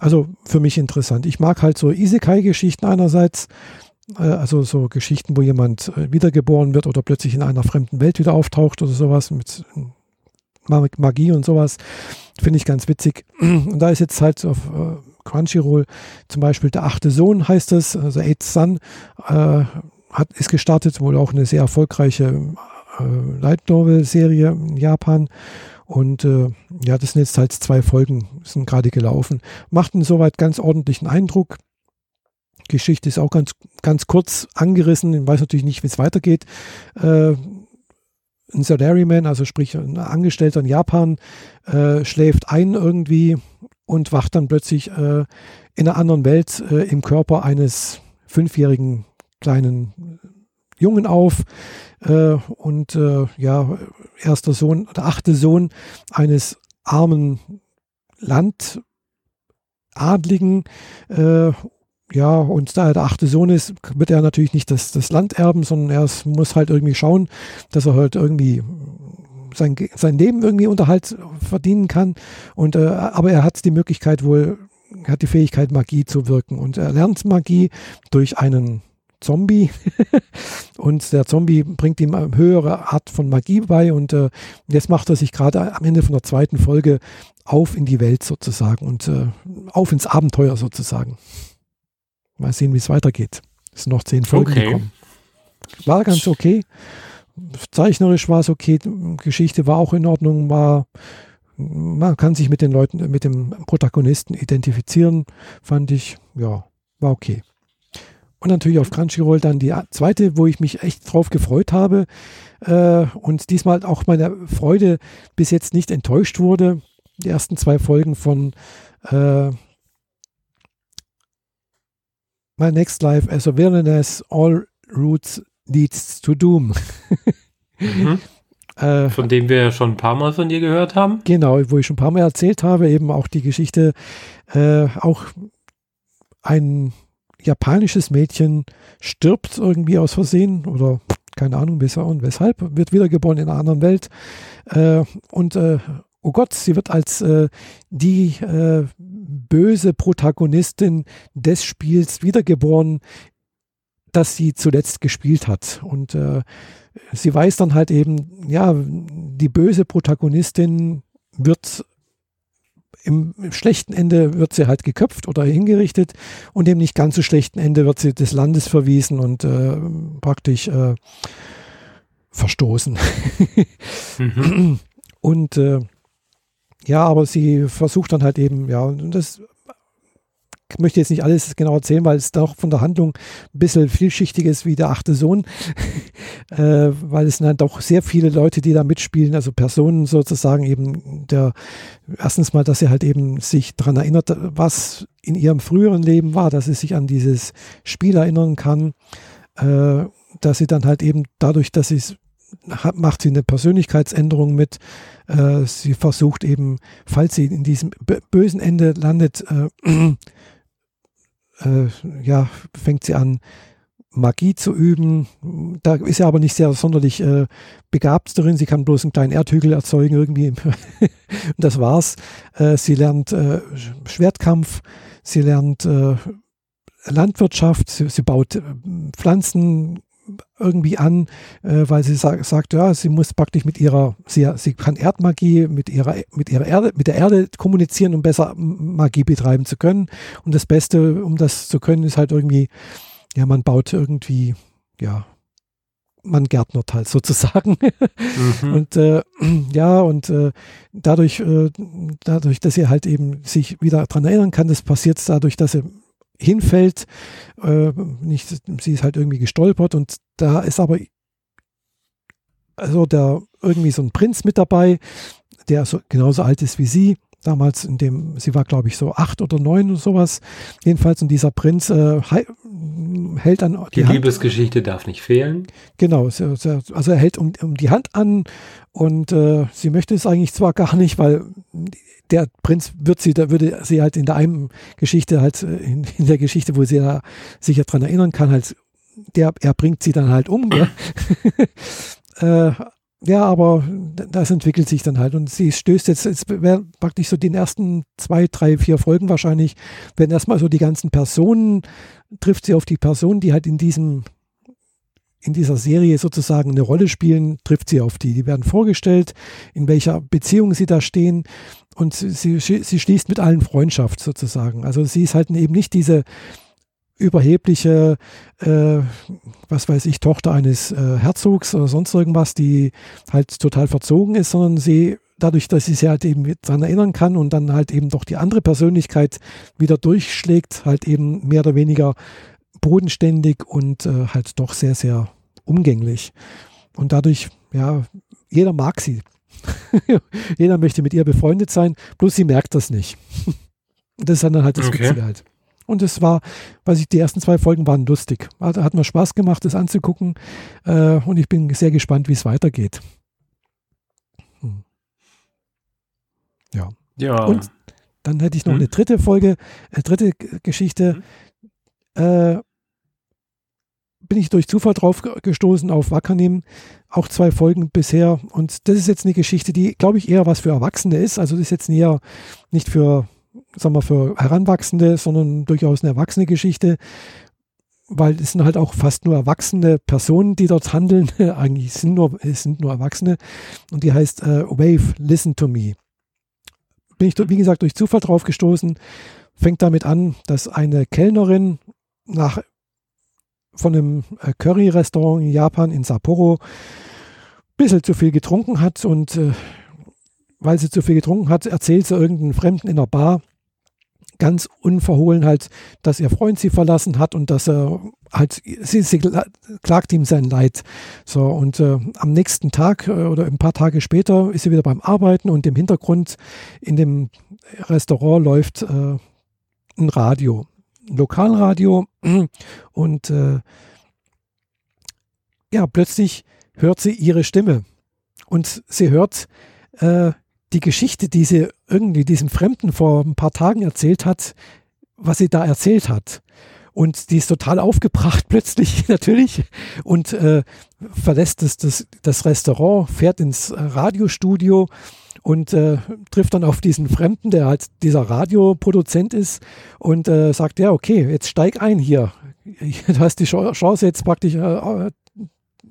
Also für mich interessant. Ich mag halt so Isekai-Geschichten einerseits, also so Geschichten, wo jemand wiedergeboren wird oder plötzlich in einer fremden Welt wieder auftaucht oder sowas mit Magie und sowas. Finde ich ganz witzig. Und da ist jetzt halt auf Crunchyroll zum Beispiel der achte Sohn heißt es, also Eighth Son, hat, ist gestartet, wohl auch eine sehr erfolgreiche Light Novel-Serie in Japan und äh, ja, das sind jetzt halt zwei Folgen, sind gerade gelaufen. Macht einen soweit ganz ordentlichen Eindruck. Geschichte ist auch ganz, ganz kurz angerissen. Ich weiß natürlich nicht, wie es weitergeht. Äh, ein Salaryman, also sprich ein Angestellter in Japan, äh, schläft ein irgendwie und wacht dann plötzlich äh, in einer anderen Welt äh, im Körper eines fünfjährigen kleinen Jungen auf äh, und äh, ja, erster Sohn, der achte Sohn eines armen Landadligen, äh, ja, und da er der achte Sohn ist, wird er natürlich nicht das, das Land erben, sondern er ist, muss halt irgendwie schauen, dass er halt irgendwie sein, sein Leben irgendwie Unterhalt verdienen kann und äh, aber er hat die Möglichkeit wohl, hat die Fähigkeit Magie zu wirken und er lernt Magie durch einen Zombie und der Zombie bringt ihm eine höhere Art von Magie bei und äh, jetzt macht er sich gerade am Ende von der zweiten Folge auf in die Welt sozusagen und äh, auf ins Abenteuer sozusagen. Mal sehen, wie es weitergeht. Es sind noch zehn Folgen okay. gekommen. War ganz okay. Zeichnerisch war es okay, Geschichte war auch in Ordnung, war, man kann sich mit den Leuten, mit dem Protagonisten identifizieren, fand ich, ja, war okay. Und natürlich auf Crunchyroll dann die zweite, wo ich mich echt drauf gefreut habe, äh, und diesmal auch meine Freude bis jetzt nicht enttäuscht wurde. Die ersten zwei Folgen von äh, My Next Life as a Villainess All Routes Leads to Doom. Mhm. Äh, von dem wir schon ein paar Mal von dir gehört haben. Genau, wo ich schon ein paar Mal erzählt habe, eben auch die Geschichte, äh, auch ein japanisches Mädchen stirbt irgendwie aus Versehen oder keine Ahnung, wieso und weshalb, wird wiedergeboren in einer anderen Welt äh, und äh, oh Gott, sie wird als äh, die äh, böse Protagonistin des Spiels wiedergeboren, das sie zuletzt gespielt hat. Und äh, sie weiß dann halt eben, ja, die böse Protagonistin wird im, im schlechten Ende wird sie halt geköpft oder hingerichtet und im nicht ganz so schlechten Ende wird sie des Landes verwiesen und äh, praktisch äh, verstoßen. Mhm. Und äh, ja, aber sie versucht dann halt eben, ja, und das, ich möchte jetzt nicht alles genau erzählen, weil es doch von der Handlung ein bisschen vielschichtig ist wie der achte Sohn, äh, weil es dann doch sehr viele Leute, die da mitspielen, also Personen sozusagen eben, der, erstens mal, dass sie halt eben sich daran erinnert, was in ihrem früheren Leben war, dass sie sich an dieses Spiel erinnern kann, äh, dass sie dann halt eben dadurch, dass sie es macht sie eine Persönlichkeitsänderung mit. Äh, sie versucht eben, falls sie in diesem bösen Ende landet, äh, äh, ja, fängt sie an, Magie zu üben. Da ist sie aber nicht sehr sonderlich äh, begabt darin. Sie kann bloß einen kleinen Erdhügel erzeugen irgendwie. Und das war's. Äh, sie lernt äh, Schwertkampf. Sie lernt äh, Landwirtschaft. Sie, sie baut äh, Pflanzen irgendwie an, äh, weil sie sa- sagt, ja, sie muss praktisch mit ihrer, sie, sie kann Erdmagie mit ihrer, mit ihrer Erde, mit der Erde kommunizieren, um besser Magie betreiben zu können. Und das Beste, um das zu können, ist halt irgendwie, ja, man baut irgendwie, ja, man gärtnert halt sozusagen. Mhm. Und äh, ja, und äh, dadurch, äh, dadurch, dass sie halt eben sich wieder dran erinnern kann, das passiert dadurch, dass sie hinfällt, äh, nicht, sie ist halt irgendwie gestolpert und da ist aber also der, irgendwie so ein Prinz mit dabei, der so, genauso alt ist wie sie, damals in dem, sie war glaube ich so acht oder neun oder sowas, jedenfalls und dieser Prinz äh, hält an die, die Hand. Liebesgeschichte darf nicht fehlen. Genau, also er hält um, um die Hand an und äh, sie möchte es eigentlich zwar gar nicht, weil der Prinz wird sie, da würde sie halt in der einen Geschichte halt, in, in der Geschichte, wo sie da sich ja dran erinnern kann, halt, der, er bringt sie dann halt um. äh, ja, aber das entwickelt sich dann halt und sie stößt jetzt, jetzt wäre praktisch so den ersten zwei, drei, vier Folgen wahrscheinlich, wenn erstmal so die ganzen Personen, trifft sie auf die Personen, die halt in diesem, in dieser Serie sozusagen eine Rolle spielen, trifft sie auf die. Die werden vorgestellt, in welcher Beziehung sie da stehen. Und sie, sie schließt mit allen Freundschaft sozusagen. Also sie ist halt eben nicht diese überhebliche, äh, was weiß ich, Tochter eines äh, Herzogs oder sonst irgendwas, die halt total verzogen ist, sondern sie, dadurch, dass sie sich halt eben daran erinnern kann und dann halt eben doch die andere Persönlichkeit wieder durchschlägt, halt eben mehr oder weniger bodenständig und äh, halt doch sehr, sehr umgänglich. Und dadurch, ja, jeder mag sie. Jeder möchte mit ihr befreundet sein, bloß sie merkt das nicht. Das ist dann halt das Witzige halt. Und es war, weiß ich, die ersten zwei Folgen waren lustig. Hat, hat mir Spaß gemacht, das anzugucken äh, und ich bin sehr gespannt, wie es weitergeht. Hm. Ja. Ja. Und dann hätte ich noch hm. eine dritte Folge, äh, dritte Geschichte. Hm. Äh, bin ich durch Zufall drauf gestoßen auf Wakanim, auch zwei Folgen bisher und das ist jetzt eine Geschichte, die glaube ich eher was für Erwachsene ist, also das ist jetzt eher nicht für, sagen wir, für Heranwachsende, sondern durchaus eine erwachsene Geschichte, weil es sind halt auch fast nur erwachsene Personen, die dort handeln, eigentlich sind nur, es sind nur Erwachsene und die heißt äh, Wave Listen to Me. Bin ich, wie gesagt, durch Zufall drauf gestoßen, fängt damit an, dass eine Kellnerin nach von einem Curry-Restaurant in Japan in Sapporo ein bisschen zu viel getrunken hat und äh, weil sie zu viel getrunken hat, erzählt sie irgendeinen Fremden in einer Bar, ganz unverhohlen halt, dass ihr Freund sie verlassen hat und dass er halt, sie, sie klagt ihm sein Leid. So, und äh, am nächsten Tag äh, oder ein paar Tage später ist sie wieder beim Arbeiten und im Hintergrund in dem Restaurant läuft äh, ein Radio, ein Lokalradio und äh, ja, plötzlich hört sie ihre Stimme und sie hört äh, die Geschichte, die sie irgendwie diesem Fremden vor ein paar Tagen erzählt hat, was sie da erzählt hat. Und die ist total aufgebracht plötzlich natürlich und äh, verlässt das, das, das Restaurant, fährt ins Radiostudio und äh, trifft dann auf diesen Fremden, der halt dieser Radioproduzent ist und äh, sagt, ja okay, jetzt steig ein hier. Du hast die Chance jetzt praktisch äh,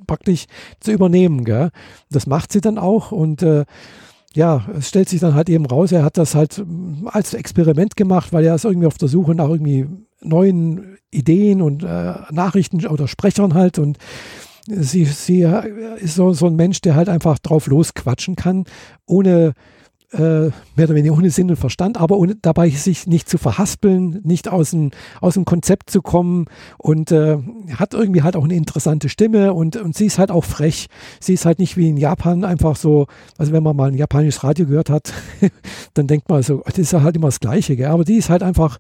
praktisch zu übernehmen. Gell? Das macht sie dann auch und äh, ja, es stellt sich dann halt eben raus, er hat das halt als Experiment gemacht, weil er ist irgendwie auf der Suche nach irgendwie neuen Ideen und äh, Nachrichten oder Sprechern halt und sie, sie ist so, so ein Mensch, der halt einfach drauf losquatschen kann, ohne äh, mehr oder weniger ohne Sinn und Verstand, aber ohne, dabei sich nicht zu verhaspeln, nicht aus dem, aus dem Konzept zu kommen und äh, hat irgendwie halt auch eine interessante Stimme und, und sie ist halt auch frech. Sie ist halt nicht wie in Japan einfach so, also wenn man mal ein japanisches Radio gehört hat, dann denkt man so, das ist halt immer das Gleiche, gell? Aber die ist halt einfach,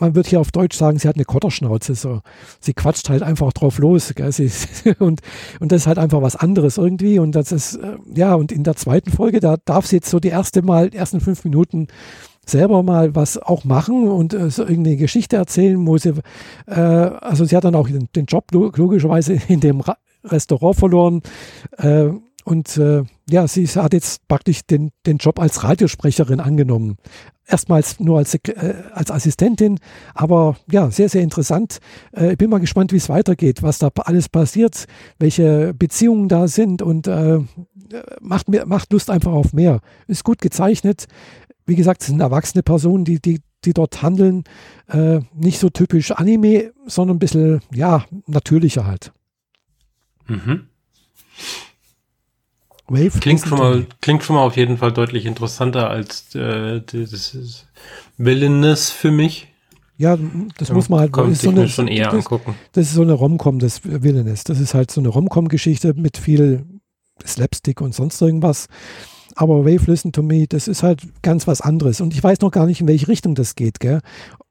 man wird hier auf Deutsch sagen, sie hat eine Kotterschnauze, so. Sie quatscht halt einfach drauf los, gell? Sie, und, und das ist halt einfach was anderes irgendwie und das ist, ja, und in der zweiten Folge, da darf sie jetzt so die erste Mal, ersten fünf Minuten selber mal was auch machen und äh, so irgendeine Geschichte erzählen, wo sie, äh, also sie hat dann auch den, den Job logischerweise in dem Ra- Restaurant verloren, äh, Und äh, ja, sie hat jetzt praktisch den, den Job als Radiosprecherin angenommen. Erstmals nur als, äh, als Assistentin, aber ja, sehr, sehr interessant. Äh, ich bin mal gespannt, wie es weitergeht, was da alles passiert, welche Beziehungen da sind und äh, macht, mehr, macht Lust einfach auf mehr. Ist gut gezeichnet. Wie gesagt, es sind erwachsene Personen, die, die, die dort handeln. Äh, nicht so typisch Anime, sondern ein bisschen, ja, natürlicher halt. Mhm. Wave klingt schon mal, klingt schon mal auf jeden Fall deutlich interessanter als äh, dieses Villainess für mich. Ja, das ja, muss man halt ist so eine, mir schon eher das, angucken. Das ist so eine Rom-Com, das Villainess. Das ist halt so eine Rom-Com-Geschichte mit viel Slapstick und sonst irgendwas. Aber Wave Listen to Me, das ist halt ganz was anderes. Und ich weiß noch gar nicht, in welche Richtung das geht, gell?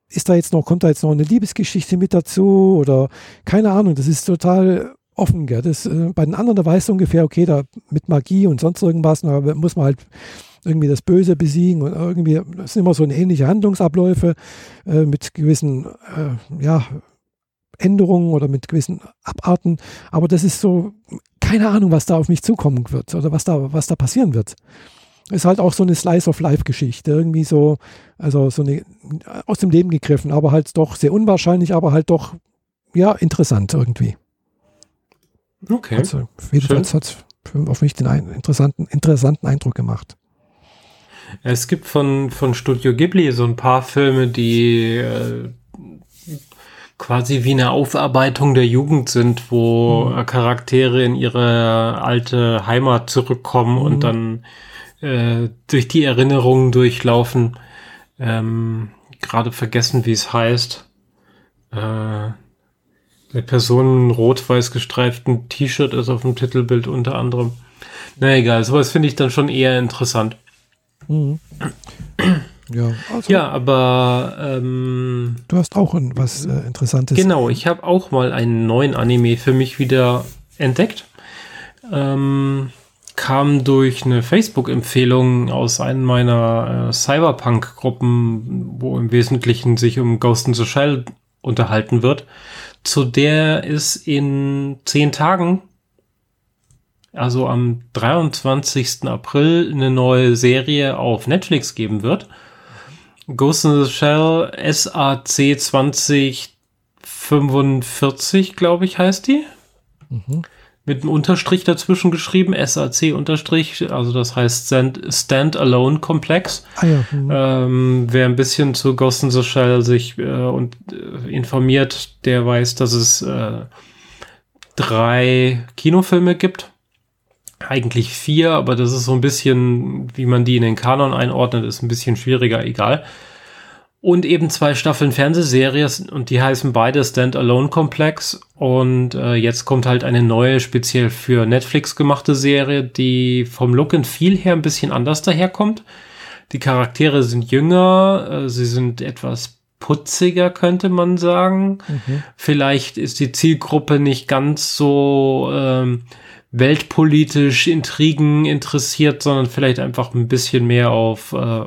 Ist da jetzt noch, kommt da jetzt noch eine Liebesgeschichte mit dazu oder keine Ahnung, das ist total offen, gell? Das, äh, bei den anderen, da weißt du ungefähr, okay, da mit Magie und sonst irgendwas, da muss man halt irgendwie das Böse besiegen und irgendwie, das sind immer so ähnliche Handlungsabläufe äh, mit gewissen äh, ja, Änderungen oder mit gewissen Abarten, aber das ist so, keine Ahnung, was da auf mich zukommen wird oder was da, was da passieren wird. Ist halt auch so eine Slice-of-Life-Geschichte, irgendwie so, also so eine, aus dem Leben gegriffen, aber halt doch sehr unwahrscheinlich, aber halt doch, ja, interessant irgendwie. Okay. Also, wie du sagst, hat auf mich den einen interessanten, interessanten Eindruck gemacht. Es gibt von, von Studio Ghibli so ein paar Filme, die äh, quasi wie eine Aufarbeitung der Jugend sind, wo mhm. Charaktere in ihre alte Heimat zurückkommen mhm. und dann äh, durch die Erinnerungen durchlaufen. Ähm, gerade vergessen, wie es heißt. Äh, Eine Person rot-weiß gestreiften T-Shirt ist auf dem Titelbild unter anderem. Na egal, sowas finde ich dann schon eher interessant. Mhm. Ja, also ja, aber ähm, du hast auch was äh, Interessantes. Genau, ich habe auch mal einen neuen Anime für mich wieder entdeckt. Ähm, kam durch eine Facebook-Empfehlung aus einem meiner äh, Cyberpunk-Gruppen, wo im Wesentlichen sich um Ghost in the Shell unterhalten wird. Zu der ist in zehn Tagen, also am dreiundzwanzigsten April, eine neue Serie auf Netflix geben wird. Ghost in the Shell S A C zwanzig fünfundvierzig, glaube ich, heißt die. Mhm. Mit einem Unterstrich dazwischen geschrieben, S A C Unterstrich, also das heißt Standalone Complex. Ah ja. mhm. ähm, wer ein bisschen zu Ghost in the Shell sich äh, und, äh, informiert, der weiß, dass es äh, drei Kinofilme gibt. Eigentlich vier, aber das ist so ein bisschen, wie man die in den Kanon einordnet, ist ein bisschen schwieriger, egal. und eben zwei Staffeln Fernsehserien und die heißen beide Standalone Complex und äh, jetzt kommt halt eine neue, speziell für Netflix gemachte Serie, die vom Look and Feel her ein bisschen anders daherkommt. Die Charaktere sind jünger, äh, sie sind etwas putziger, könnte man sagen. Mhm. Vielleicht ist die Zielgruppe nicht ganz so ähm, weltpolitisch Intrigen interessiert, sondern vielleicht einfach ein bisschen mehr auf äh,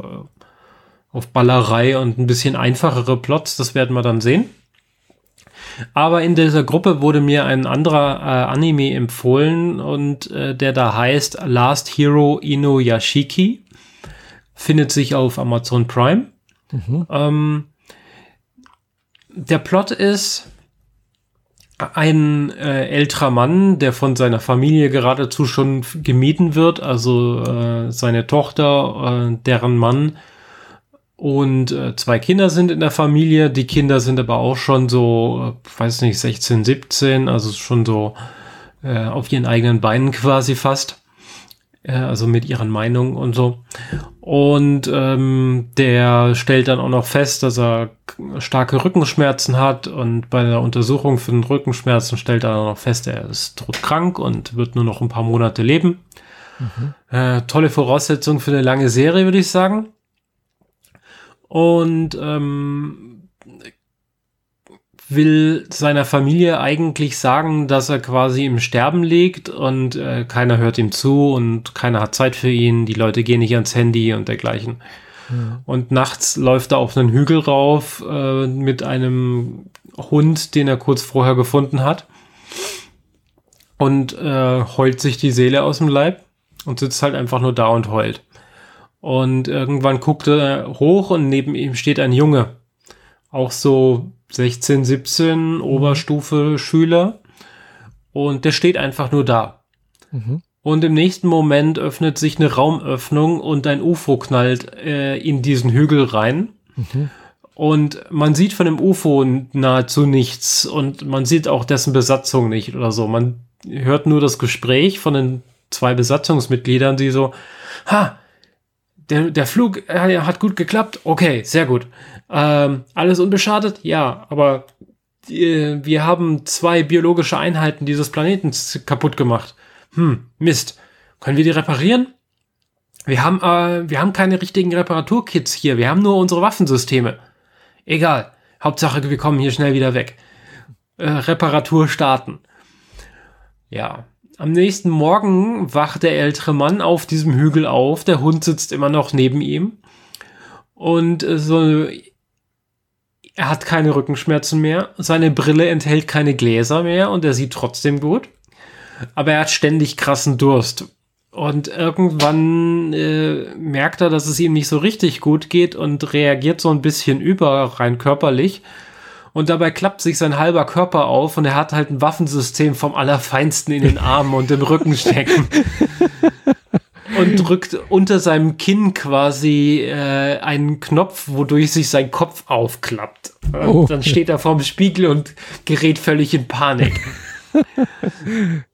auf Ballerei und ein bisschen einfachere Plots, das werden wir dann sehen. Aber in dieser Gruppe wurde mir ein anderer äh, Anime empfohlen und äh, der da heißt Last Hero Inuyashiki, findet sich auf Amazon Prime. Mhm. Ähm, der Plot ist ein äh, älterer Mann, der von seiner Familie geradezu schon gemieden wird, also äh, seine Tochter, äh, deren Mann und äh, zwei Kinder sind in der Familie. Die Kinder sind aber auch schon so, äh, weiß nicht, sechzehn, siebzehn, also schon so äh, auf ihren eigenen Beinen quasi fast. Äh, also mit ihren Meinungen und so. Und ähm, der stellt dann auch noch fest, dass er starke Rückenschmerzen hat. Und bei der Untersuchung für den Rückenschmerzen stellt er dann noch fest, er ist todkrank und wird nur noch ein paar Monate leben. Mhm. Äh, tolle Voraussetzung für eine lange Serie, würde ich sagen. Und ähm, will seiner Familie eigentlich sagen, dass er quasi im Sterben liegt und äh, keiner hört ihm zu und keiner hat Zeit für ihn, die Leute gehen nicht ans Handy und dergleichen. Ja. Und nachts läuft er auf einen Hügel rauf äh, mit einem Hund, den er kurz vorher gefunden hat und äh, heult sich die Seele aus dem Leib und sitzt halt einfach nur da und heult. Und irgendwann guckt er hoch und neben ihm steht ein Junge. Auch so sechzehn, siebzehn, mhm. Oberstufe-Schüler. Und der steht einfach nur da. Mhm. Und im nächsten Moment öffnet sich eine Raumöffnung und ein U F O knallt äh, in diesen Hügel rein. Mhm. Und man sieht von dem U F O nahezu nichts. Und man sieht auch dessen Besatzung nicht oder so. Man hört nur das Gespräch von den zwei Besatzungsmitgliedern, die so, ha, Der, der Flug äh, hat gut geklappt. Okay, sehr gut. Ähm, alles unbeschadet? Ja, aber äh, wir haben zwei biologische Einheiten dieses Planeten kaputt gemacht. Hm, Mist. Können wir die reparieren? Wir haben, äh, wir haben keine richtigen Reparaturkits hier. Wir haben nur unsere Waffensysteme. Egal. Hauptsache, wir kommen hier schnell wieder weg. Äh, Reparatur starten. Ja. Am nächsten Morgen wacht der ältere Mann auf diesem Hügel auf. Der Hund sitzt immer noch neben ihm. Und so, er hat keine Rückenschmerzen mehr. Seine Brille enthält keine Gläser mehr und er sieht trotzdem gut. Aber er hat ständig krassen Durst. Und irgendwann äh, merkt er, dass es ihm nicht so richtig gut geht und reagiert so ein bisschen über, rein körperlich. Und dabei klappt sich sein halber Körper auf und er hat halt ein Waffensystem vom Allerfeinsten in den Armen und im Rücken stecken. Und drückt unter seinem Kinn quasi äh, einen Knopf, wodurch sich sein Kopf aufklappt. Und oh. Dann steht er vorm Spiegel und gerät völlig in Panik.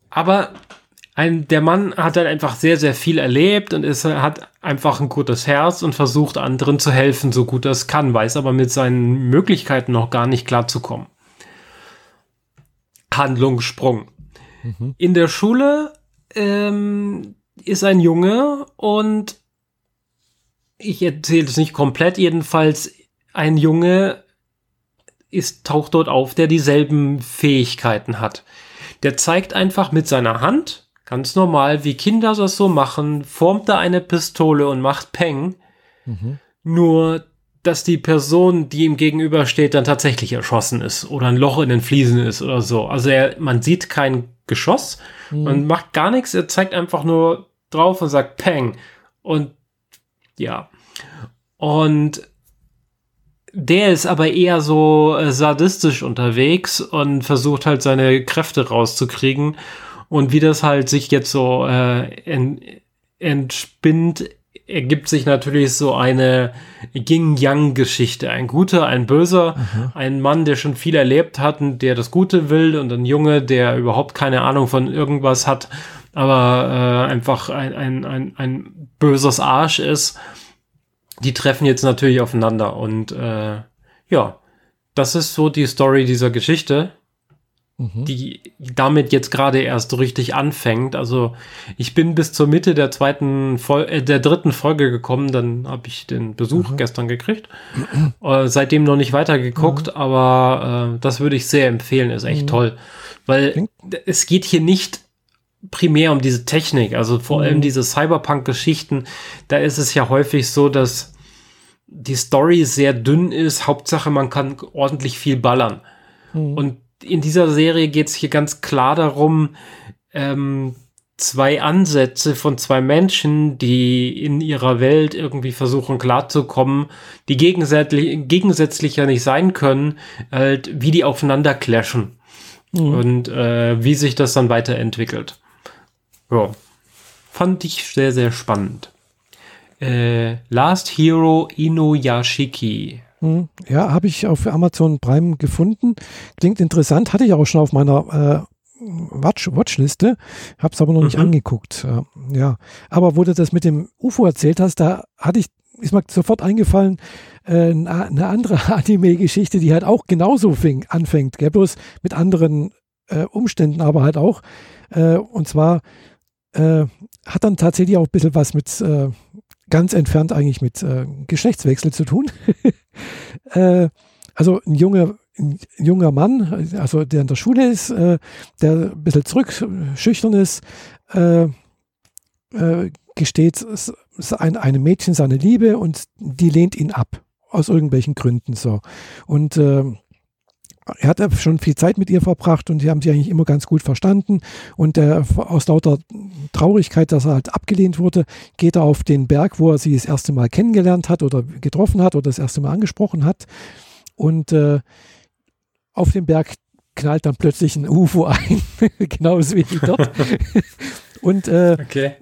Aber ein, der Mann hat halt einfach sehr, sehr viel erlebt und ist, hat einfach ein gutes Herz und versucht anderen zu helfen, so gut er es kann, weiß aber mit seinen Möglichkeiten noch gar nicht klarzukommen. Handlungssprung. Mhm. In der Schule ähm, ist ein Junge und ich erzähle es nicht komplett, jedenfalls ein Junge ist, taucht dort auf, der dieselben Fähigkeiten hat. Der zeigt einfach mit seiner Hand, ganz normal, wie Kinder das so machen, formt er eine Pistole und macht Peng. Mhm. Nur, dass die Person, die ihm gegenübersteht, dann tatsächlich erschossen ist oder ein Loch in den Fliesen ist oder so. Also er, man sieht kein Geschoss, mhm. Man macht gar nichts, er zeigt einfach nur drauf und sagt Peng. Und ja. Und der ist aber eher so äh, sadistisch unterwegs und versucht halt seine Kräfte rauszukriegen. Und wie das halt sich jetzt so äh, ent, entspinnt, ergibt sich natürlich so eine Yin-Yang-Geschichte. Ein Guter, ein Böser, mhm. Ein Mann, der schon viel erlebt hat und der das Gute will und ein Junge, der überhaupt keine Ahnung von irgendwas hat, aber äh, einfach ein, ein, ein, ein böses Arsch ist. die treffen jetzt natürlich aufeinander und äh, ja, das ist so die Story dieser Geschichte, mhm. die damit jetzt gerade erst richtig anfängt. Also ich bin bis zur Mitte der zweiten Fol- äh, der dritten Folge gekommen, dann habe ich den Besuch mhm. gestern gekriegt. Mhm. Äh, seitdem noch nicht weitergeguckt, mhm. aber äh, das würde ich sehr empfehlen, ist echt mhm. toll, weil Klingt. es geht hier nicht primär um diese Technik, also vor allem diese Cyberpunk-Geschichten, da ist es ja häufig so, dass die Story sehr dünn ist, Hauptsache man kann ordentlich viel ballern. Mhm. Und in dieser Serie geht es hier ganz klar darum, ähm, zwei Ansätze von zwei Menschen, die in ihrer Welt irgendwie versuchen klarzukommen, die gegensätzlich, gegensätzlich ja nicht sein können, halt, wie die aufeinander clashen mhm. und äh, wie sich das dann weiterentwickelt. Ja, fand ich sehr, sehr spannend. Äh, Last Hero Inuyashiki. Hm, ja, habe ich auf Amazon Prime gefunden. Klingt interessant, hatte ich auch schon auf meiner äh, Watch- Watchliste, habe es aber noch nicht mhm. angeguckt. Äh, ja, aber wo du das mit dem U F O erzählt hast, da hatte ich, ist mir sofort eingefallen, äh, eine andere Anime-Geschichte, die halt auch genauso fing, anfängt, gell? Bloß mit anderen äh, Umständen, aber halt auch. Äh, und zwar äh, hat dann tatsächlich auch ein bisschen was mit, äh, ganz entfernt eigentlich mit äh, Geschlechtswechsel zu tun. äh, also ein junger, ein junger Mann, also der in der Schule ist, äh, der ein bisschen zurückschüchtern ist, äh, äh, gesteht s- s- ein, einem Mädchen seine Liebe und die lehnt ihn ab, aus irgendwelchen Gründen so. Und äh, er hat schon viel Zeit mit ihr verbracht und die haben sich eigentlich immer ganz gut verstanden. Und äh, aus lauter Traurigkeit, dass er halt abgelehnt wurde, geht er auf den Berg, wo er sie das erste Mal kennengelernt hat oder getroffen hat oder das erste Mal angesprochen hat. Und äh, auf dem Berg knallt dann plötzlich ein U F O ein, genauso wie dort. und äh, okay.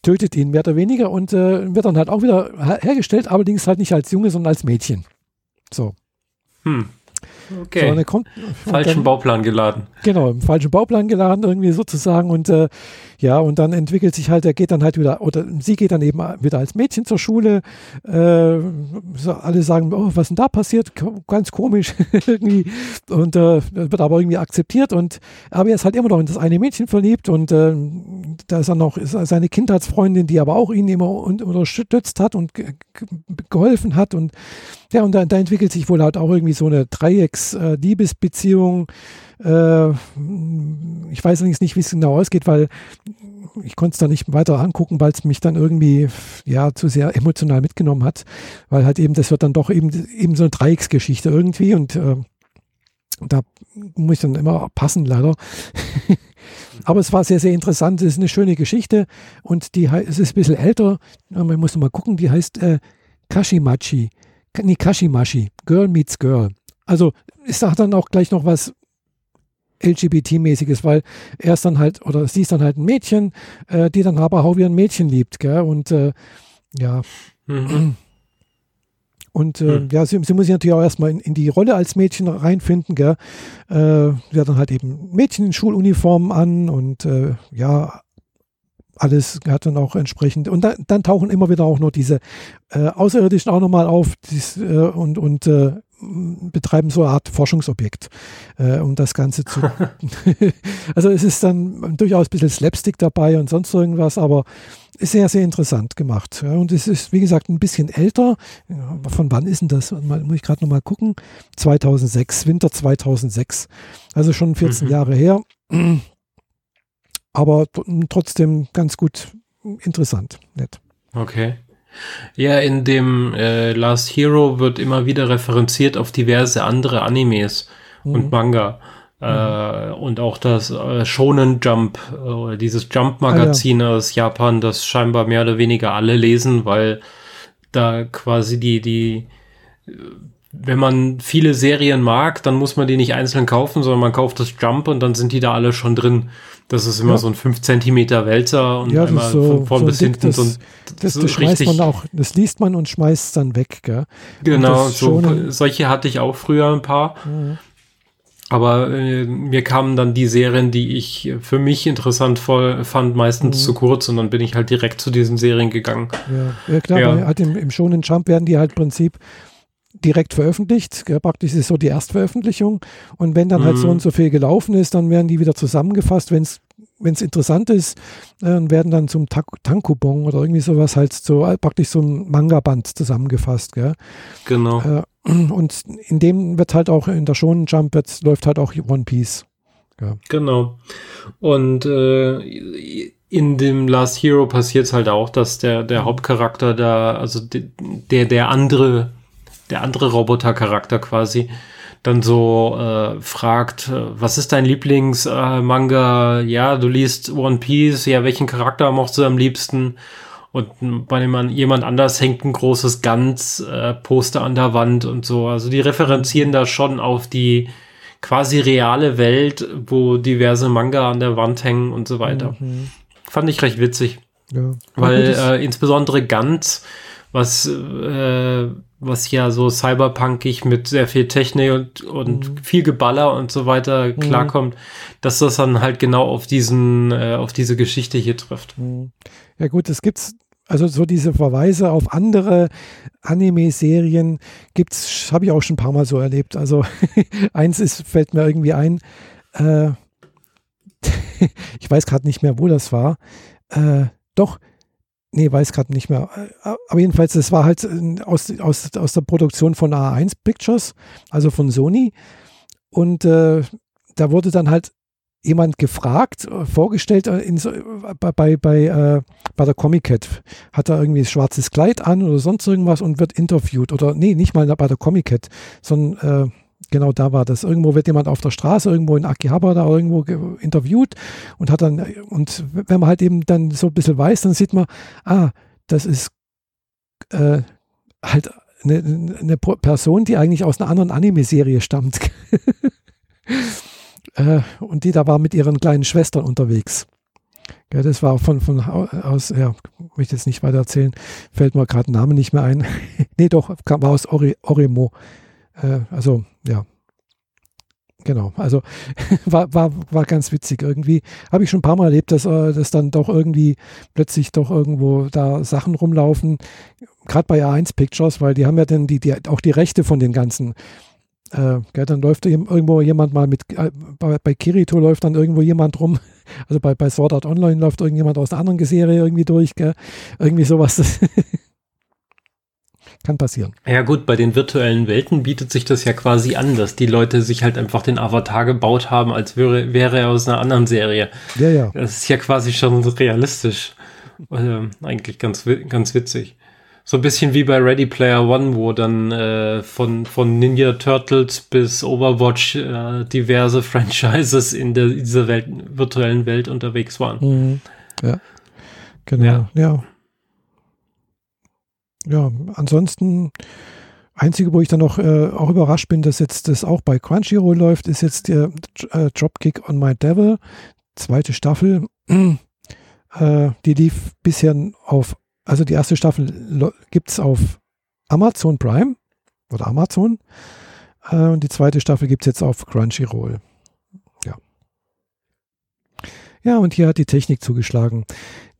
tötet ihn mehr oder weniger und äh, wird dann halt auch wieder hergestellt, allerdings halt nicht als Junge, sondern als Mädchen. So. Hm. Okay, so, kommt, falschen dann, Bauplan geladen. Genau, im falschen Bauplan geladen irgendwie sozusagen und äh, ja, und dann entwickelt sich halt, er geht dann halt wieder, oder sie geht dann eben wieder als Mädchen zur Schule, äh, so, alle sagen, oh, was denn da passiert, ganz komisch irgendwie und äh, wird aber irgendwie akzeptiert und, aber er ist halt immer noch in das eine Mädchen verliebt und äh, da ist dann noch ist seine Kindheitsfreundin, die aber auch ihn immer unterstützt hat und ge- geholfen hat und ja, und da, da entwickelt sich wohl halt auch irgendwie so eine Dreiecksliebesbeziehung. Äh, äh, ich weiß allerdings nicht, wie es genau ausgeht, weil ich konnte es da nicht weiter angucken, weil es mich dann irgendwie ja zu sehr emotional mitgenommen hat, weil halt eben, das wird dann doch eben, eben so eine Dreiecksgeschichte irgendwie und äh, da muss ich dann immer passen, leider. Aber es war sehr, sehr interessant. Es ist eine schöne Geschichte und die he- es ist ein bisschen älter. Man muss mal gucken, die heißt äh, Kashimachi. Nee, Kashimachi, Girl Meets Girl. Also ich sage dann auch gleich noch was L G B T-mäßiges, weil er ist dann halt, oder sie ist dann halt ein Mädchen, äh, die dann aber auch wie ein Mädchen liebt, gell? Und äh, ja. Mhm. Und äh, mhm. ja, sie, sie muss sich natürlich auch erstmal in, in die Rolle als Mädchen reinfinden, gell? Äh, sie hat dann halt eben Mädchen in Schuluniformen an und äh, ja, alles hat dann auch entsprechend und da, dann tauchen immer wieder auch nur diese äh, Außerirdischen auch nochmal auf dies, äh, und, und äh, betreiben so eine Art Forschungsobjekt, äh, um das Ganze zu also es ist dann durchaus ein bisschen Slapstick dabei und sonst irgendwas, aber ist sehr, sehr interessant gemacht ja, und es ist, wie gesagt, ein bisschen älter. Ja, von wann ist denn das? Mal, muss ich gerade nochmal gucken. zweitausendsechs, Winter zweitausendsechs, also schon vierzehn mhm. Jahre her. Aber trotzdem ganz gut interessant, nett. Okay. Ja, in dem äh, Last Hero wird immer wieder referenziert auf diverse andere Animes mhm. und Manga. Mhm. Äh, und auch das äh, Shonen Jump, äh, dieses Jump-Magazin ah, ja. aus Japan, das scheinbar mehr oder weniger alle lesen, weil da quasi die, die, wenn man viele Serien mag, dann muss man die nicht einzeln kaufen, sondern man kauft das Jump und dann sind die da alle schon drin. Das ist immer ja. so ein fünf Zentimeter Wälzer und ja, einmal so, von vorn so bis hinten. Das, so ein, das, das, das schmeißt man auch, das liest man und schmeißt es dann weg, gell? Genau, so, solche hatte ich auch früher ein paar. Mhm. Aber äh, mir kamen dann die Serien, die ich für mich interessant voll, fand, meistens mhm. zu kurz, und dann bin ich halt direkt zu diesen Serien gegangen. Ja, ja klar, ja. Halt im, im Shonen Jump werden die halt im Prinzip direkt veröffentlicht, ja, praktisch ist so die Erstveröffentlichung, und wenn dann mhm. halt so und so viel gelaufen ist, dann werden die wieder zusammengefasst, wenn es wenn es interessant ist, äh, und werden dann zum Tankobon oder irgendwie sowas halt so praktisch so ein Manga-Band zusammengefasst. Gell? Genau. Äh, und in dem wird halt auch, in der Shonen Jump wird, läuft halt auch One Piece. Gell? Genau. Und äh, in dem Last Hero passiert es halt auch, dass der, der Hauptcharakter da, also de, der, der andere, der andere Robotercharakter quasi, dann so äh, fragt, was ist dein Lieblings-Manga? Äh, ja, du liest One Piece. Ja, welchen Charakter mochtest du am liebsten? Und bei dem, jemand anders hängt ein großes Gans-Poster äh, an der Wand und so. Also die referenzieren da schon auf die quasi reale Welt, wo diverse Manga an der Wand hängen und so weiter. Mhm. Fand ich recht witzig. Ja. Weil äh, insbesondere Gans, was äh, was ja so cyberpunkig mit sehr viel Technik und, und mhm. viel Geballer und so weiter mhm. klarkommt, dass das dann halt genau auf diesen, äh, auf diese Geschichte hier trifft. Mhm. Ja gut, es gibt's, also so diese Verweise auf andere Anime-Serien gibt's, habe ich auch schon ein paar Mal so erlebt. Also eins ist, fällt mir irgendwie ein, äh, ich weiß gerade nicht mehr, wo das war, äh, doch, Nee, weiß gerade nicht mehr. Aber jedenfalls, das war halt aus, aus, aus der Produktion von A eins Pictures, also von Sony. Und äh, da wurde dann halt jemand gefragt, vorgestellt, in, bei, bei, äh, bei der Comic-Cat hat er irgendwie ein schwarzes Kleid an oder sonst irgendwas und wird interviewt. Oder nee, nicht mal bei der Comic-Cat, sondern äh, genau da war das. Irgendwo wird jemand auf der Straße, irgendwo in Akihabara oder irgendwo ge- interviewt und hat dann, und wenn man halt eben dann so ein bisschen weiß, dann sieht man, ah, das ist äh, halt eine, eine Person, die eigentlich aus einer anderen Anime-Serie stammt. äh, und die da war mit ihren kleinen Schwestern unterwegs. Ja, das war von, von aus, ja, möchte ich jetzt nicht weiter erzählen, fällt mir gerade der Name nicht mehr ein. Nee, doch, war aus Ori- Oremo. Also, ja, genau, also war, war, war ganz witzig irgendwie, habe ich schon ein paar Mal erlebt, dass, dass dann doch irgendwie plötzlich doch irgendwo da Sachen rumlaufen, gerade bei A eins Pictures, weil die haben ja dann die, die, auch die Rechte von den ganzen, äh, gell, dann läuft irgendwo jemand mal mit, äh, bei, bei Kirito läuft dann irgendwo jemand rum, also bei, bei Sword Art Online läuft irgendjemand aus einer anderen Serie irgendwie durch, gell? Irgendwie sowas, das kann passieren. Ja gut, bei den virtuellen Welten bietet sich das ja quasi an, dass die Leute sich halt einfach den Avatar gebaut haben, als wäre, wäre er aus einer anderen Serie. Ja, ja. Das ist ja quasi schon realistisch. Also, eigentlich ganz, ganz witzig. So ein bisschen wie bei Ready Player One, wo dann äh, von, von Ninja Turtles bis Overwatch äh, diverse Franchises in, der, in dieser Welt, virtuellen Welt unterwegs waren. Mhm. Ja, genau. Ja. ja. Ja, ansonsten, einzige, wo ich dann noch äh, auch überrascht bin, dass jetzt das auch bei Crunchyroll läuft, ist jetzt der äh, Dropkick on My Devil, zweite Staffel. Äh, die lief bisher auf, also die erste Staffel lo- gibt's auf Amazon Prime oder Amazon äh, und die zweite Staffel gibt's jetzt auf Crunchyroll. Ja. Ja, und hier hat die Technik zugeschlagen.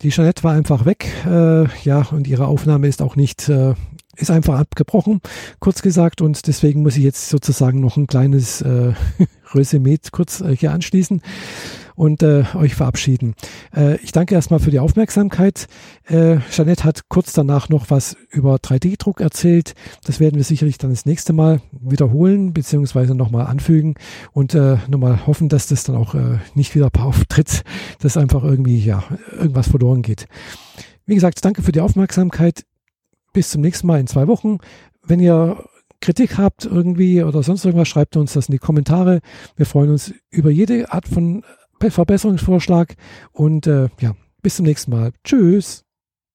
Die Jeanette war einfach weg, äh, ja, und ihre Aufnahme ist auch nicht, äh, ist einfach abgebrochen, kurz gesagt, und deswegen muss ich jetzt sozusagen noch ein kleines äh, Resümee kurz äh, hier anschließen und äh, euch verabschieden. Äh, ich danke erstmal für die Aufmerksamkeit. Äh, Jeanette hat kurz danach noch was über drei D Druck erzählt. Das werden wir sicherlich dann das nächste Mal wiederholen, beziehungsweise nochmal anfügen und äh, nochmal hoffen, dass das dann auch äh, nicht wieder auftritt, dass einfach irgendwie, ja, irgendwas verloren geht. Wie gesagt, danke für die Aufmerksamkeit. Bis zum nächsten Mal in zwei Wochen. Wenn ihr Kritik habt irgendwie oder sonst irgendwas, schreibt uns das in die Kommentare. Wir freuen uns über jede Art von Verbesserungsvorschlag und äh, ja, bis zum nächsten Mal. Tschüss.